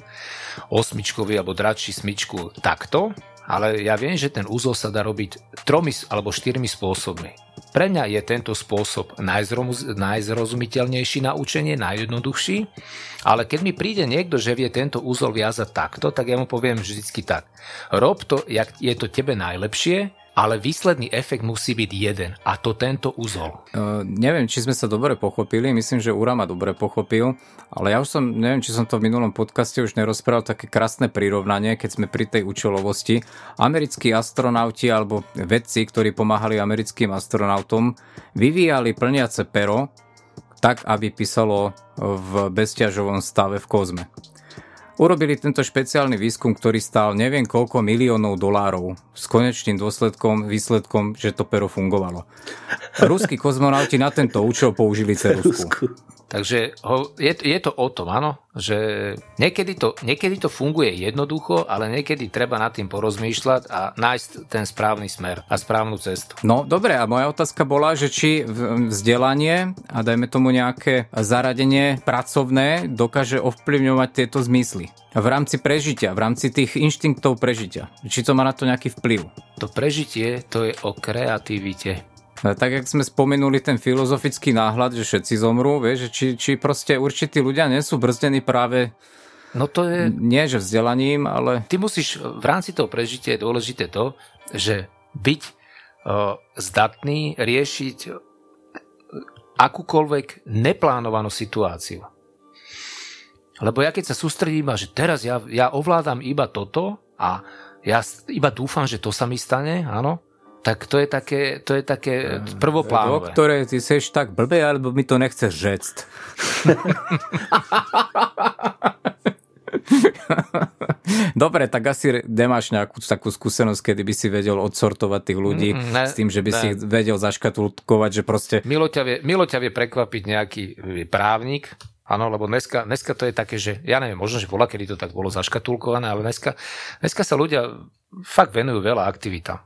osmičkový alebo dračí smyčku takto, ale ja viem, že ten úzol sa dá robiť 3 alebo 4 spôsobmi. Pre mňa je tento spôsob najzrozumiteľnejší na učenie, najjednoduchší, ale keď mi príde niekto, že vie tento úzol viazať takto, tak ja mu poviem vždycky tak. Rob to, jak je to tebe najlepšie, ale výsledný efekt musí byť jeden, a to tento úzol. Neviem, či sme sa dobre pochopili, myslím, že Ura ma dobre pochopil, ale ja už neviem, či som to v minulom podcaste už nerozprával také krásne prirovnanie, keď sme pri tej účelovosti. Americkí astronauti alebo vedci, ktorí pomáhali americkým astronautom, vyvíjali plniace pero tak, aby písalo v bezťažovom stave v kozme. Urobili tento špeciálny výskum, ktorý stál neviem koľko miliónov dolárov s konečným výsledkom, že to pero fungovalo. Ruskí kozmonauti na tento účel použili ceruzku. Takže je to o tom, áno, že niekedy to funguje jednoducho, ale niekedy treba nad tým porozmýšľať a nájsť ten správny smer a správnu cestu. No dobre, a moja otázka bola, že či vzdelanie a dajme tomu nejaké zaradenie pracovné dokáže ovplyvňovať tieto zmysly v rámci prežitia, v rámci tých inštinktov prežitia. Či to má na to nejaký vplyv? To prežitie, to je o kreativite. Tak, jak sme spomenuli ten filozofický náhľad, že všetci zomrú, vieš, či proste určití ľudia nie sú brzdení práve, no to je... nie že vzdelaním, ale... Ty musíš, v rámci toho prežitia je dôležité to, že byť zdatný riešiť akúkoľvek neplánovanú situáciu. Lebo ja keď sa sústredím, že teraz ja ovládam iba toto a ja iba dúfam, že to sa mi stane, áno, tak to je také prvoplánové. Doktore, ty seš tak blbý, alebo mi to nechceš žecť. Dobre, tak asi nemáš nejakú takú skúsenosť, kedy by si vedel odsortovať tých ľudí s tým, že by si vedel zaškatulkovať, že proste... Milo ťa vie prekvapiť nejaký právnik, áno, lebo dneska to je také, že ja neviem, možno, že bola, kedy to tak bolo zaškatulkované, ale dneska sa ľudia fakt venujú veľa aktivitám.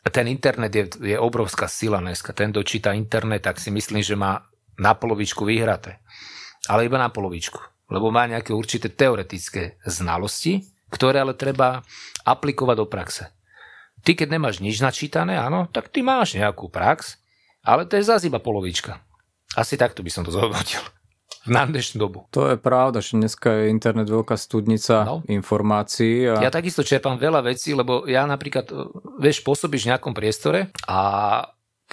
Ten internet je obrovská sila dneska. Ten, kto číta internet, tak si myslím, že má na polovičku vyhraté. Ale iba na polovičku. Lebo má nejaké určité teoretické znalosti, ktoré ale treba aplikovať do praxe. Ty, keď nemáš nič načítané, áno, tak ty máš nejakú prax, ale to je zase iba polovička. Asi takto by som to zhodnotil. Na dnešnú dobu. To je pravda, že dneska je internet veľká studnica informácií. A... Ja takisto čerpám veľa vecí, lebo ja napríklad, vieš, pôsobíš v nejakom priestore a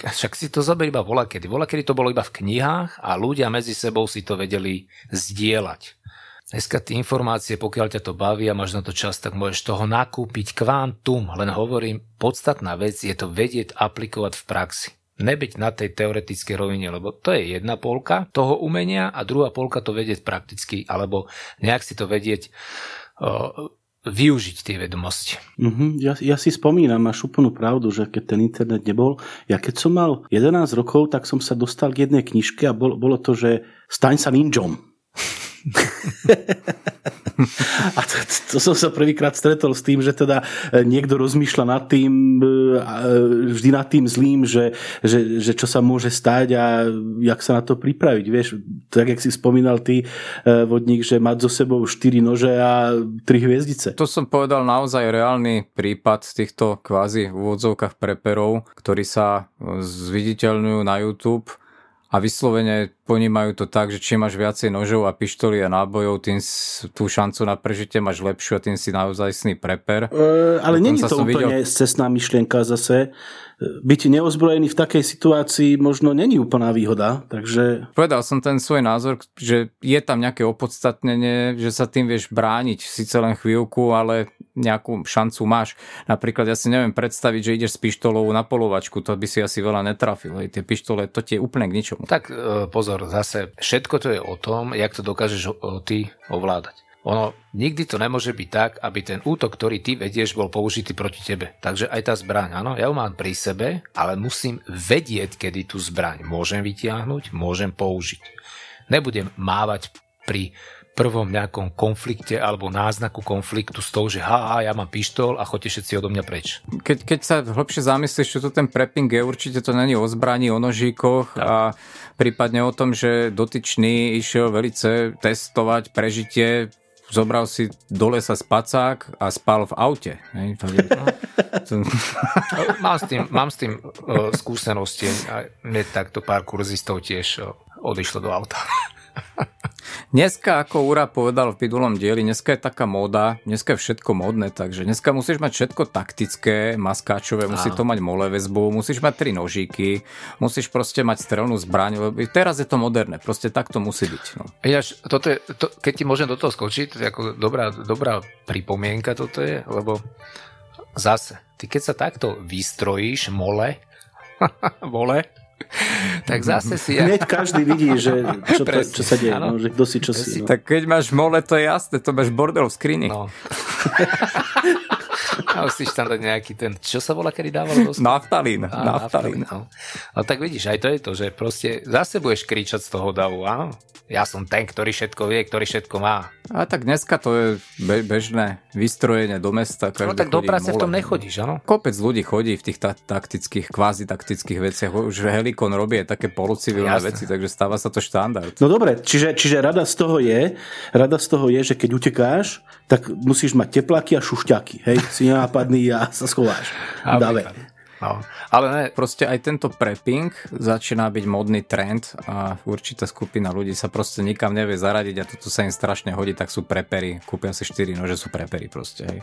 však si to zober iba volakedy. Volakedy to bolo iba v knihách a ľudia medzi sebou si to vedeli zdieľať. Dneska tie informácie, pokiaľ ťa to baví a máš na to čas, tak môžeš toho nakúpiť kvantum. Len hovorím, podstatná vec je to vedieť aplikovať v praxi. Nebyť na tej teoretickej rovine, lebo to je jedna polka toho umenia a druhá polka to vedieť prakticky, alebo nejak si to vedieť využiť tie vedomosti. Ja si spomínam, máš úplnú pravdu, že keď ten internet nebol, ja keď som mal 11 rokov, tak som sa dostal k jednej knižke a bolo to, že Staň sa ninjom. A to som sa prvýkrát stretol s tým, že teda niekto rozmýšľa nad tým, vždy nad tým zlým, že čo sa môže stať a jak sa na to pripraviť. Vieš, tak jak si spomínal ty, Vodník, že mať so sebou 4 nože a 3 hviezdice. To som povedal naozaj reálny prípad týchto kvázi v úvodzovkách preperov, ktorí sa zviditeľňujú na YouTube. A vyslovene ponímajú to tak, že čím máš viacej nožov a pištolí a nábojov, tým tú šancu na prežitie máš lepšiu a tým si naozajstný preper. Ale nie je to úplne cestná myšlienka zase. Byť neozbrojený v takej situácii možno není úplná výhoda. Takže... Povedal som ten svoj názor, že je tam nejaké opodstatnenie, že sa tým vieš brániť síce len chvíľku, ale nejakú šancu máš. Napríklad ja si neviem predstaviť, že ideš s pištolou na polovačku, to by si asi veľa netrafil. Tie pištole, to ti je úplne k ničomu. Tak pozor, zase všetko to je o tom, jak to dokážeš ty ovládať. Ono nikdy to nemôže byť tak, aby ten útok, ktorý ty vedieš, bol použitý proti tebe. Takže aj tá zbraň, áno, ja ju mám pri sebe, ale musím vedieť, kedy tú zbraň môžem vytiahnuť, môžem použiť. Nebudem mávať pri prvom nejakom konflikte alebo náznaku konfliktu s tou, že ja mám pištol a choďte všetci odo mňa preč. Keď sa hlbšie zamyslíš, čo to ten prepping je, určite to není o zbraní, o nožíkoch a prípadne o tom, že dotyčný išiel velice testovať prežitie, zobral si do lesa spacák a spal v aute. Mám s tým skúsenosti. Mne takto pár kurzistov tiež odišlo do auta. Dneska, ako Ura povedal v minulom dieli, dneska je taká móda, dneska je všetko módne, takže dneska musíš mať všetko taktické, maskáčové, musí to mať moleväzbu, musíš mať 3 nožíky, musíš proste mať strelnú zbraň, lebo teraz je to moderné, proste tak to musí byť. No. Ináč, toto je, keď ti môžem do toho skočiť, to je ako dobrá pripomienka toto je, lebo zase, ty keď sa takto vystrojíš, mole, tak zase si... Hneď každý vidí, že čo sa deje, no, že kto si čo si. No. Tak keď máš mole, to je jasné, to máš bordel v skrini. No. A musíš tam dať nejaký ten... Čo sa volá, kedy dávalo do skrini? Naftalín. No. No tak vidíš, aj to je to, že proste zase budeš kričať z toho davu, áno? Ja som ten, ktorý všetko vie, ktorý všetko má. A tak dneska to je bežné vystrojenie do mesta. No tak do práce v tom nechodíš, áno? Kopec ľudí chodí v tých taktických, kvázitaktických veciach. Už Helikon robí aj také polocivilné veci, takže stáva sa to štandard. No dobre, čiže rada z toho je, že keď utekáš, tak musíš mať tepláky a šušťaky. Hej, si nenápadný a sa schováš. Dáve. No, ale ne. Proste aj tento prepping začína byť modný trend a určitá skupina ľudí sa proste nikam nevie zaradiť a toto sa im strašne hodí, tak sú prepery, kúpia si 4 nože, sú prepery proste, hej.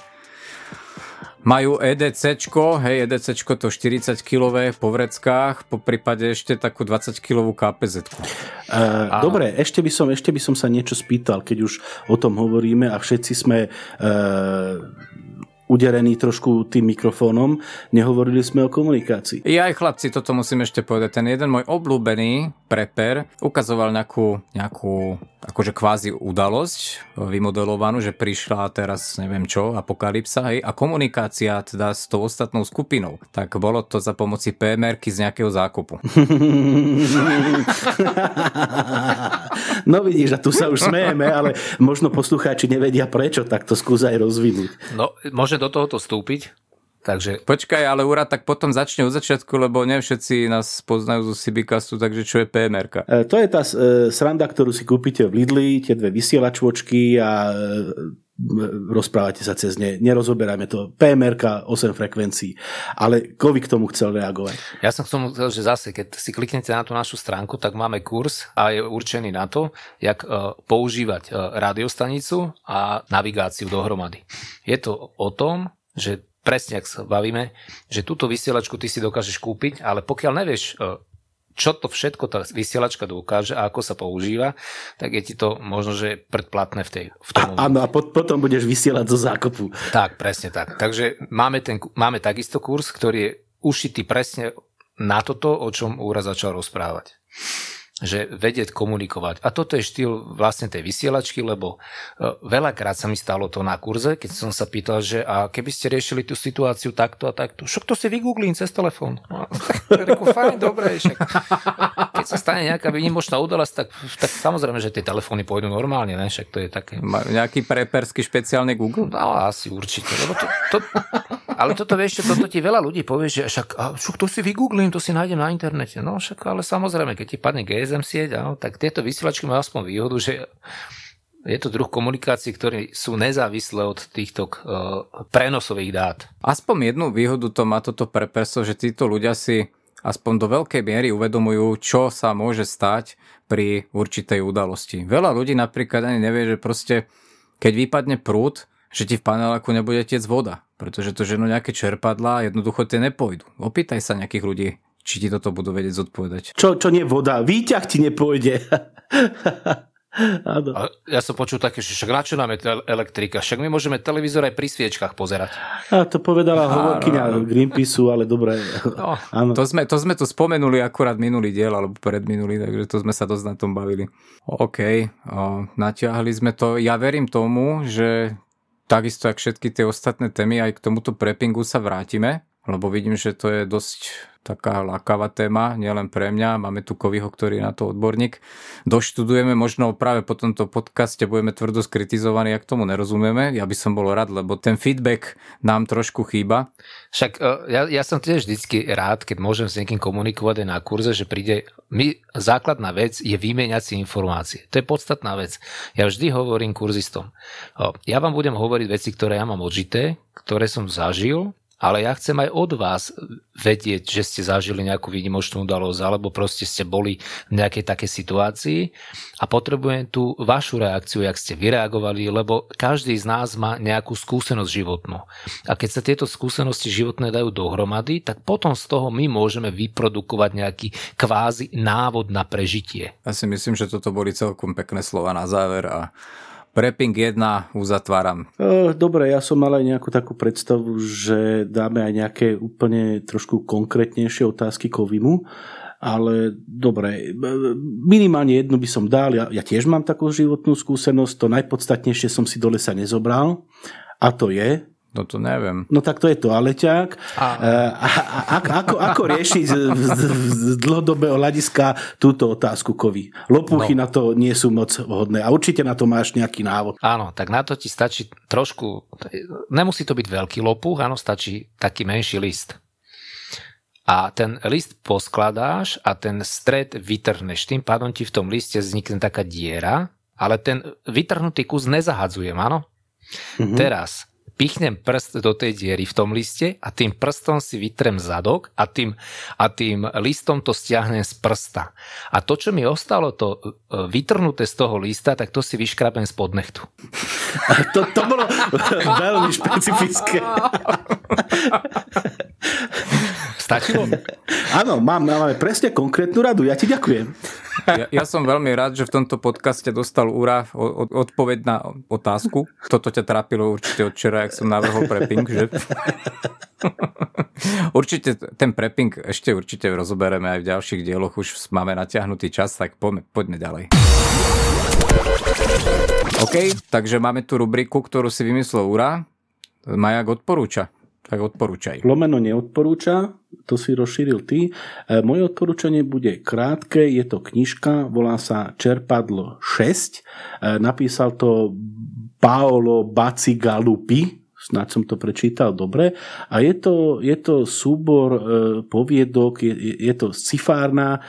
Majú EDCčko, hej, EDCčko to 40-kilové po vreckách, po prípade ešte takú 20-kilovú KPZ-ku. Dobre, ešte by som sa niečo spýtal, keď už o tom hovoríme a všetci sme... uderený trošku tým mikrofónom. Nehovorili sme o komunikácii. Ja aj chlapci, toto musím ešte povedať. Ten jeden môj obľúbený preper ukazoval nejakú akože kvázi udalosť vymodelovanú, že prišla teraz neviem čo, apokalypsa, hej, a komunikácia teda s tou ostatnou skupinou. Tak bolo to za pomoci PMR-ky z nejakého zákupu. No vidíš, a tu sa už smejeme, ale možno poslucháči nevedia prečo, tak to skúsaj rozvinúť. No, môže do tohoto vstúpiť? Takže... Počkaj, ale Ura, tak potom začne od začiatku, lebo ne všetci nás poznajú zo CBcastu, takže čo je PMR-ka? To je tá sranda, ktorú si kúpite v Lidli, tie dve vysielačvočky a rozprávate sa cez ne. Nerozoberáme to. PMR-ka, 8 frekvencií. Ale Kovy k tomu chcel reagovať. Ja som k tomu chcel, že zase, keď si kliknete na tú našu stránku, tak máme kurz a je určený na to, jak používať rádiostanicu a navigáciu dohromady. Je to o tom, že presne, ak sa bavíme, že túto vysielačku ty si dokážeš kúpiť, ale pokiaľ nevieš, čo to všetko tá vysielačka dokáže a ako sa používa, tak je ti to možno, že predplatné v tom. Áno, a potom budeš vysielať zo zákupu. Tak, presne tak. Takže máme takisto kurz, ktorý je ušitý presne na toto, o čom Úra začal rozprávať. Že vedieť komunikovať. A toto je štýl vlastne tej vysielačky, lebo veľakrát sa mi stalo to na kurze, keď som sa pýtal, že a keby ste riešili tú situáciu takto a takto, však to si vygooglím cez telefón. Reku, fajn, dobre. Keď sa stane nejaká výnimočná udalosť, tak samozrejme, že tie telefóny pôjdu normálne, ne? Však to je také... Nejaký preperský špeciálny Google? No, asi určite. Lebo ale toto vieš, toto ti veľa ľudí povie, že však to si vygooglím, to si nájdem na internete. No však, ale samozrejme, keď ti padne GSM sieť, áno, tak tieto vysielačky majú aspoň výhodu, že je to druh komunikácií, ktoré sú nezávislé od týchto prenosových dát. Aspoň jednu výhodu to má toto preperstvo, že títo ľudia si aspoň do veľkej miery uvedomujú, čo sa môže stať pri určitej udalosti. Veľa ľudí napríklad ani nevie, že proste keď vypadne prúd, že ti v paneláku nebude tiec voda, pretože to ženú nejaké čerpadlá, jednoducho tie nepôjdu. Opýtaj sa nejakých ľudí, či ti toto budú vedieť zodpovedať. Čo nie voda? Výťah ti nepôjde. Ja som počul také, že však na čo nám je elektrika? Však my môžeme televízor aj pri sviečkách pozerať. A to povedala hovorkyňa Greenpeaceu, ale dobré. No, to sme tu spomenuli akurát minulý diel, alebo predminulý, takže to sme sa dosť na tom bavili. OK, natiahli sme to. Ja verím tomu, že takisto, jak všetky tie ostatné témy, aj k tomuto preppingu sa vrátime, lebo vidím, že to je dosť taká lákavá téma, nielen pre mňa. Máme tu Kovyho, ktorý je na to odborník. Doštudujeme, možno práve po tomto podcaste budeme tvrdo skritizovaní, ak tomu nerozumieme. Ja by som bol rád, lebo ten feedback nám trošku chýba. Však ja som tiež vždycky rád, keď môžem s niekým komunikovať aj na kurze, že príde... základná vec je vymieňať si informácie. To je podstatná vec. Ja vždy hovorím kurzistom. Ja vám budem hovoriť veci, ktoré ja mám odžité, ktoré som zažil, ale ja chcem aj od vás vedieť, že ste zažili nejakú výnimočnú udalosť alebo proste ste boli v nejakej takej situácii a potrebujem tú vašu reakciu, jak ste vyreagovali, lebo každý z nás má nejakú skúsenosť životnú. A keď sa tieto skúsenosti životné dajú dohromady, tak potom z toho my môžeme vyprodukovať nejaký kvázi návod na prežitie. Ja si myslím, že toto boli celkom pekné slova na záver a Prepping 1 uzatváram. Dobre, ja som mal aj nejakú takú predstavu, že dáme aj nejaké úplne trošku konkrétnejšie otázky Kovymu, ale dobre, minimálne jednu by som dal. Ja tiež mám takú životnú skúsenosť, to najpodstatnejšie som si do lesa nezobral a to je... No to neviem. No tak to je toaleťák. Ako riešiť z dlhodobého hľadiska túto otázku, Kovy? Lopuchy na to nie sú moc vhodné a určite na to máš nejaký návod. Áno, tak na to ti stačí trošku, nemusí to byť veľký lopuch, áno, stačí taký menší list. A ten list poskladáš a ten stred vytrhneš. Tým pádom ti v tom liste vznikne taká diera, ale ten vytrhnutý kus nezahadzujem, áno? Mhm. Teraz pichnem prst do tej diery v tom liste a tým prstom si vytrem zadok a tým listom to stiahnem z prsta. A to, čo mi ostalo, to vytrhnuté z toho lista, tak to si vyškrapem spod nechtu. To bolo veľmi špecifické. Stačilo? Áno, máme presne konkrétnu radu. Ja ti ďakujem. Ja som veľmi rád, že v tomto podcaste dostal Ura odpoveď na otázku. Toto ťa trápilo určite od včera, jak som navrhol prepping, že? Určite ten prepping ešte určite rozoberieme aj v ďalších dieloch. Už máme natiahnutý čas, tak poďme ďalej. OK, takže máme tu rubriku, ktorú si vymyslel Ura. Majak odporúča. Tak odporúčaj. Lomeno neodporúča, to si rozšíril ty. Moje odporúčanie bude krátke, je to knižka, volá sa Čerpadlo 6. Napísal to Paolo Bacigalupi, snáď som to prečítal dobre. A je to súbor poviedok, je to scifárna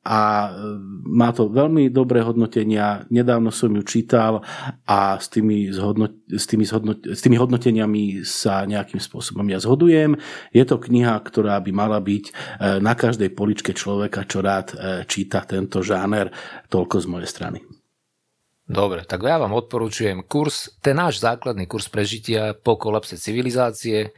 a má to veľmi dobré hodnotenia. Nedávno som ju čítal a s tými hodnoteniami sa nejakým spôsobom ja zhodujem. Je to kniha, ktorá by mala byť na každej poličke človeka, čo rád číta tento žáner. Toľko z mojej strany. Dobre, tak ja vám odporúčujem kurz, ten náš základný kurz prežitia po kolapse civilizácie.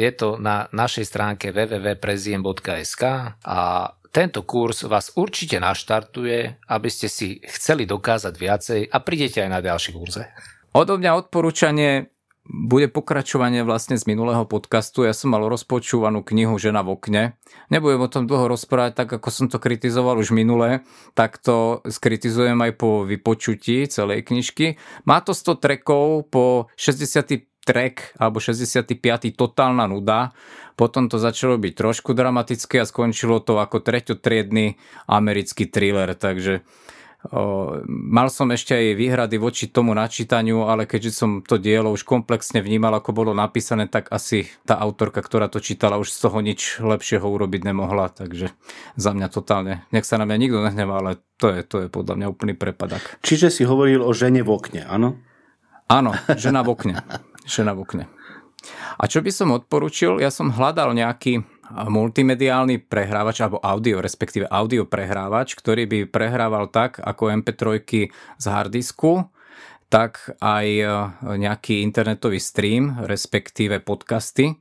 Je to na našej stránke www.preziem.sk a tento kurz vás určite naštartuje, aby ste si chceli dokázať viacej a prídete aj na ďalšie kurze. Odo mňa odporúčanie bude pokračovanie vlastne z minulého podcastu. Ja som mal rozpočúvanú knihu Žena v okne. Nebudem o tom dlho rozprávať, tak ako som to kritizoval už minule, tak to skritizujem aj po vypočutí celej knižky. Má to 100 trackov, po 60. track alebo 65. totálna nuda. Potom to začalo byť trošku dramatické a skončilo to ako treťotriedny americký thriller, takže mal som ešte aj výhrady voči tomu načítaniu, ale keďže som to dielo už komplexne vnímal, ako bolo napísané, tak asi tá autorka, ktorá to čítala, už z toho nič lepšieho urobiť nemohla, takže za mňa totálne, nech sa na mňa nikto nehnevá, ale to je podľa mňa úplný prepadak. Čiže si hovoril o žene v okne, áno? Áno, žena v okne. Žena v okne. A čo by som odporučil? Ja som hľadal nejaký multimediálny prehrávač alebo audio prehrávač, ktorý by prehrával tak, ako MP3 z harddisku, tak aj nejaký internetový stream, respektíve podcasty.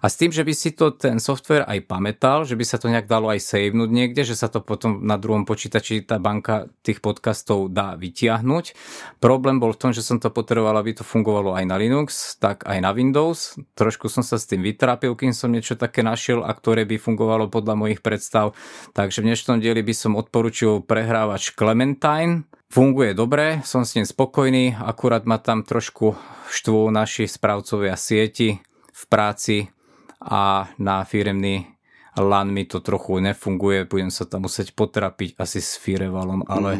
A s tým, že by si to ten software aj pamätal, že by sa to nejak dalo aj savenúť niekde, že sa to potom na druhom počítači tá banka tých podcastov dá vytiahnuť. Problém bol v tom, že som to potreboval, aby to fungovalo aj na Linux, tak aj na Windows. Trošku som sa s tým vytrápil, kým som niečo také našiel a ktoré by fungovalo podľa mojich predstav. Takže v dnešnom dieli by som odporučil prehrávač Clementine. Funguje dobre, som s ním spokojný, akurát ma tam trošku štvú naši správcovia sieti v práci a na firemný LAN mi to trochu nefunguje, budem sa tam musieť potrapiť asi s firevalom, ale...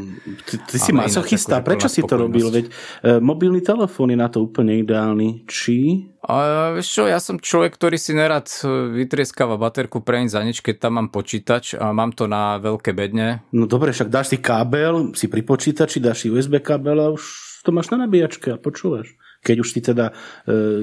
Ty si masochista, prečo si to robil? Veď mobilný telefón je na to úplne ideálny, či... Vieš čo, ja som človek, ktorý si nerad vytrieskáva baterku preň za nič, keď tam mám počítač a mám to na veľké bedne. No dobre, však dáš si kábel, si pri počítači, dáš si USB kábel a už to máš na nabíjačke a počúvaš. Keď už ty teda,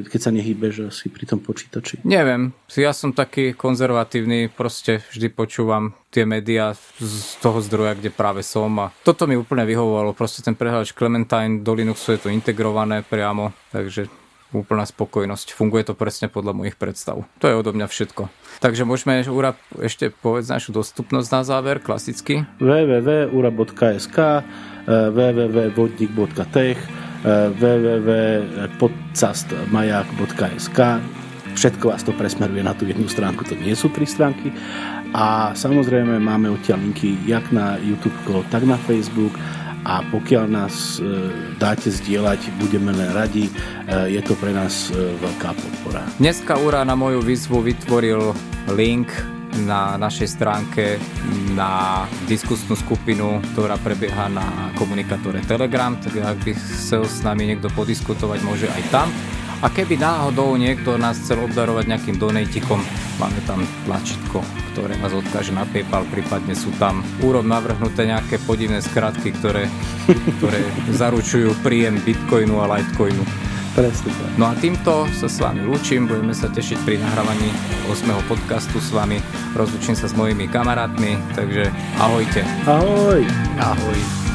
keď sa nehýbeš asi pri tom počítači. Neviem, ja som taký konzervatívny, proste vždy počúvam tie médiá z toho zdroja, kde práve som a toto mi úplne vyhovovalo, proste ten prehľadač Clementine, do Linuxu je to integrované priamo, takže... Úplná spokojnosť. Funguje to presne podľa mojich predstav. To je odo mňa všetko. Takže môžeme ešte povedať našu dostupnosť na záver, klasicky. www.ura.sk, www.vodnik.tech, www.podcastmajak.sk. Všetko vás to presmeruje na tú jednu stránku, to nie sú tri stránky. A samozrejme máme odtiaľ linky jak na YouTube, tak na Facebook. A pokiaľ nás dáte zdieľať, budeme len radi. Je to pre nás veľká podpora. Dneska Ura na moju výzvu vytvoril link na našej stránke na diskusnú skupinu, ktorá prebieha na komunikátore Telegram. Takže ak by chcel s nami niekto podiskutovať, môže aj tam. A keby náhodou niekto nás chcel obdarovať nejakým donatikom, máme tam tlačítko, ktoré nás odkáže na PayPal, prípadne sú tam úrom navrhnuté nejaké podivné skratky, ktoré zaručujú príjem Bitcoinu a Litecoinu. No a týmto sa s vami lúčim, budeme sa tešiť pri nahrávaní 8. podcastu s vami, rozlučím sa s mojimi kamarátmi, takže ahojte. Ahoj. Ahoj.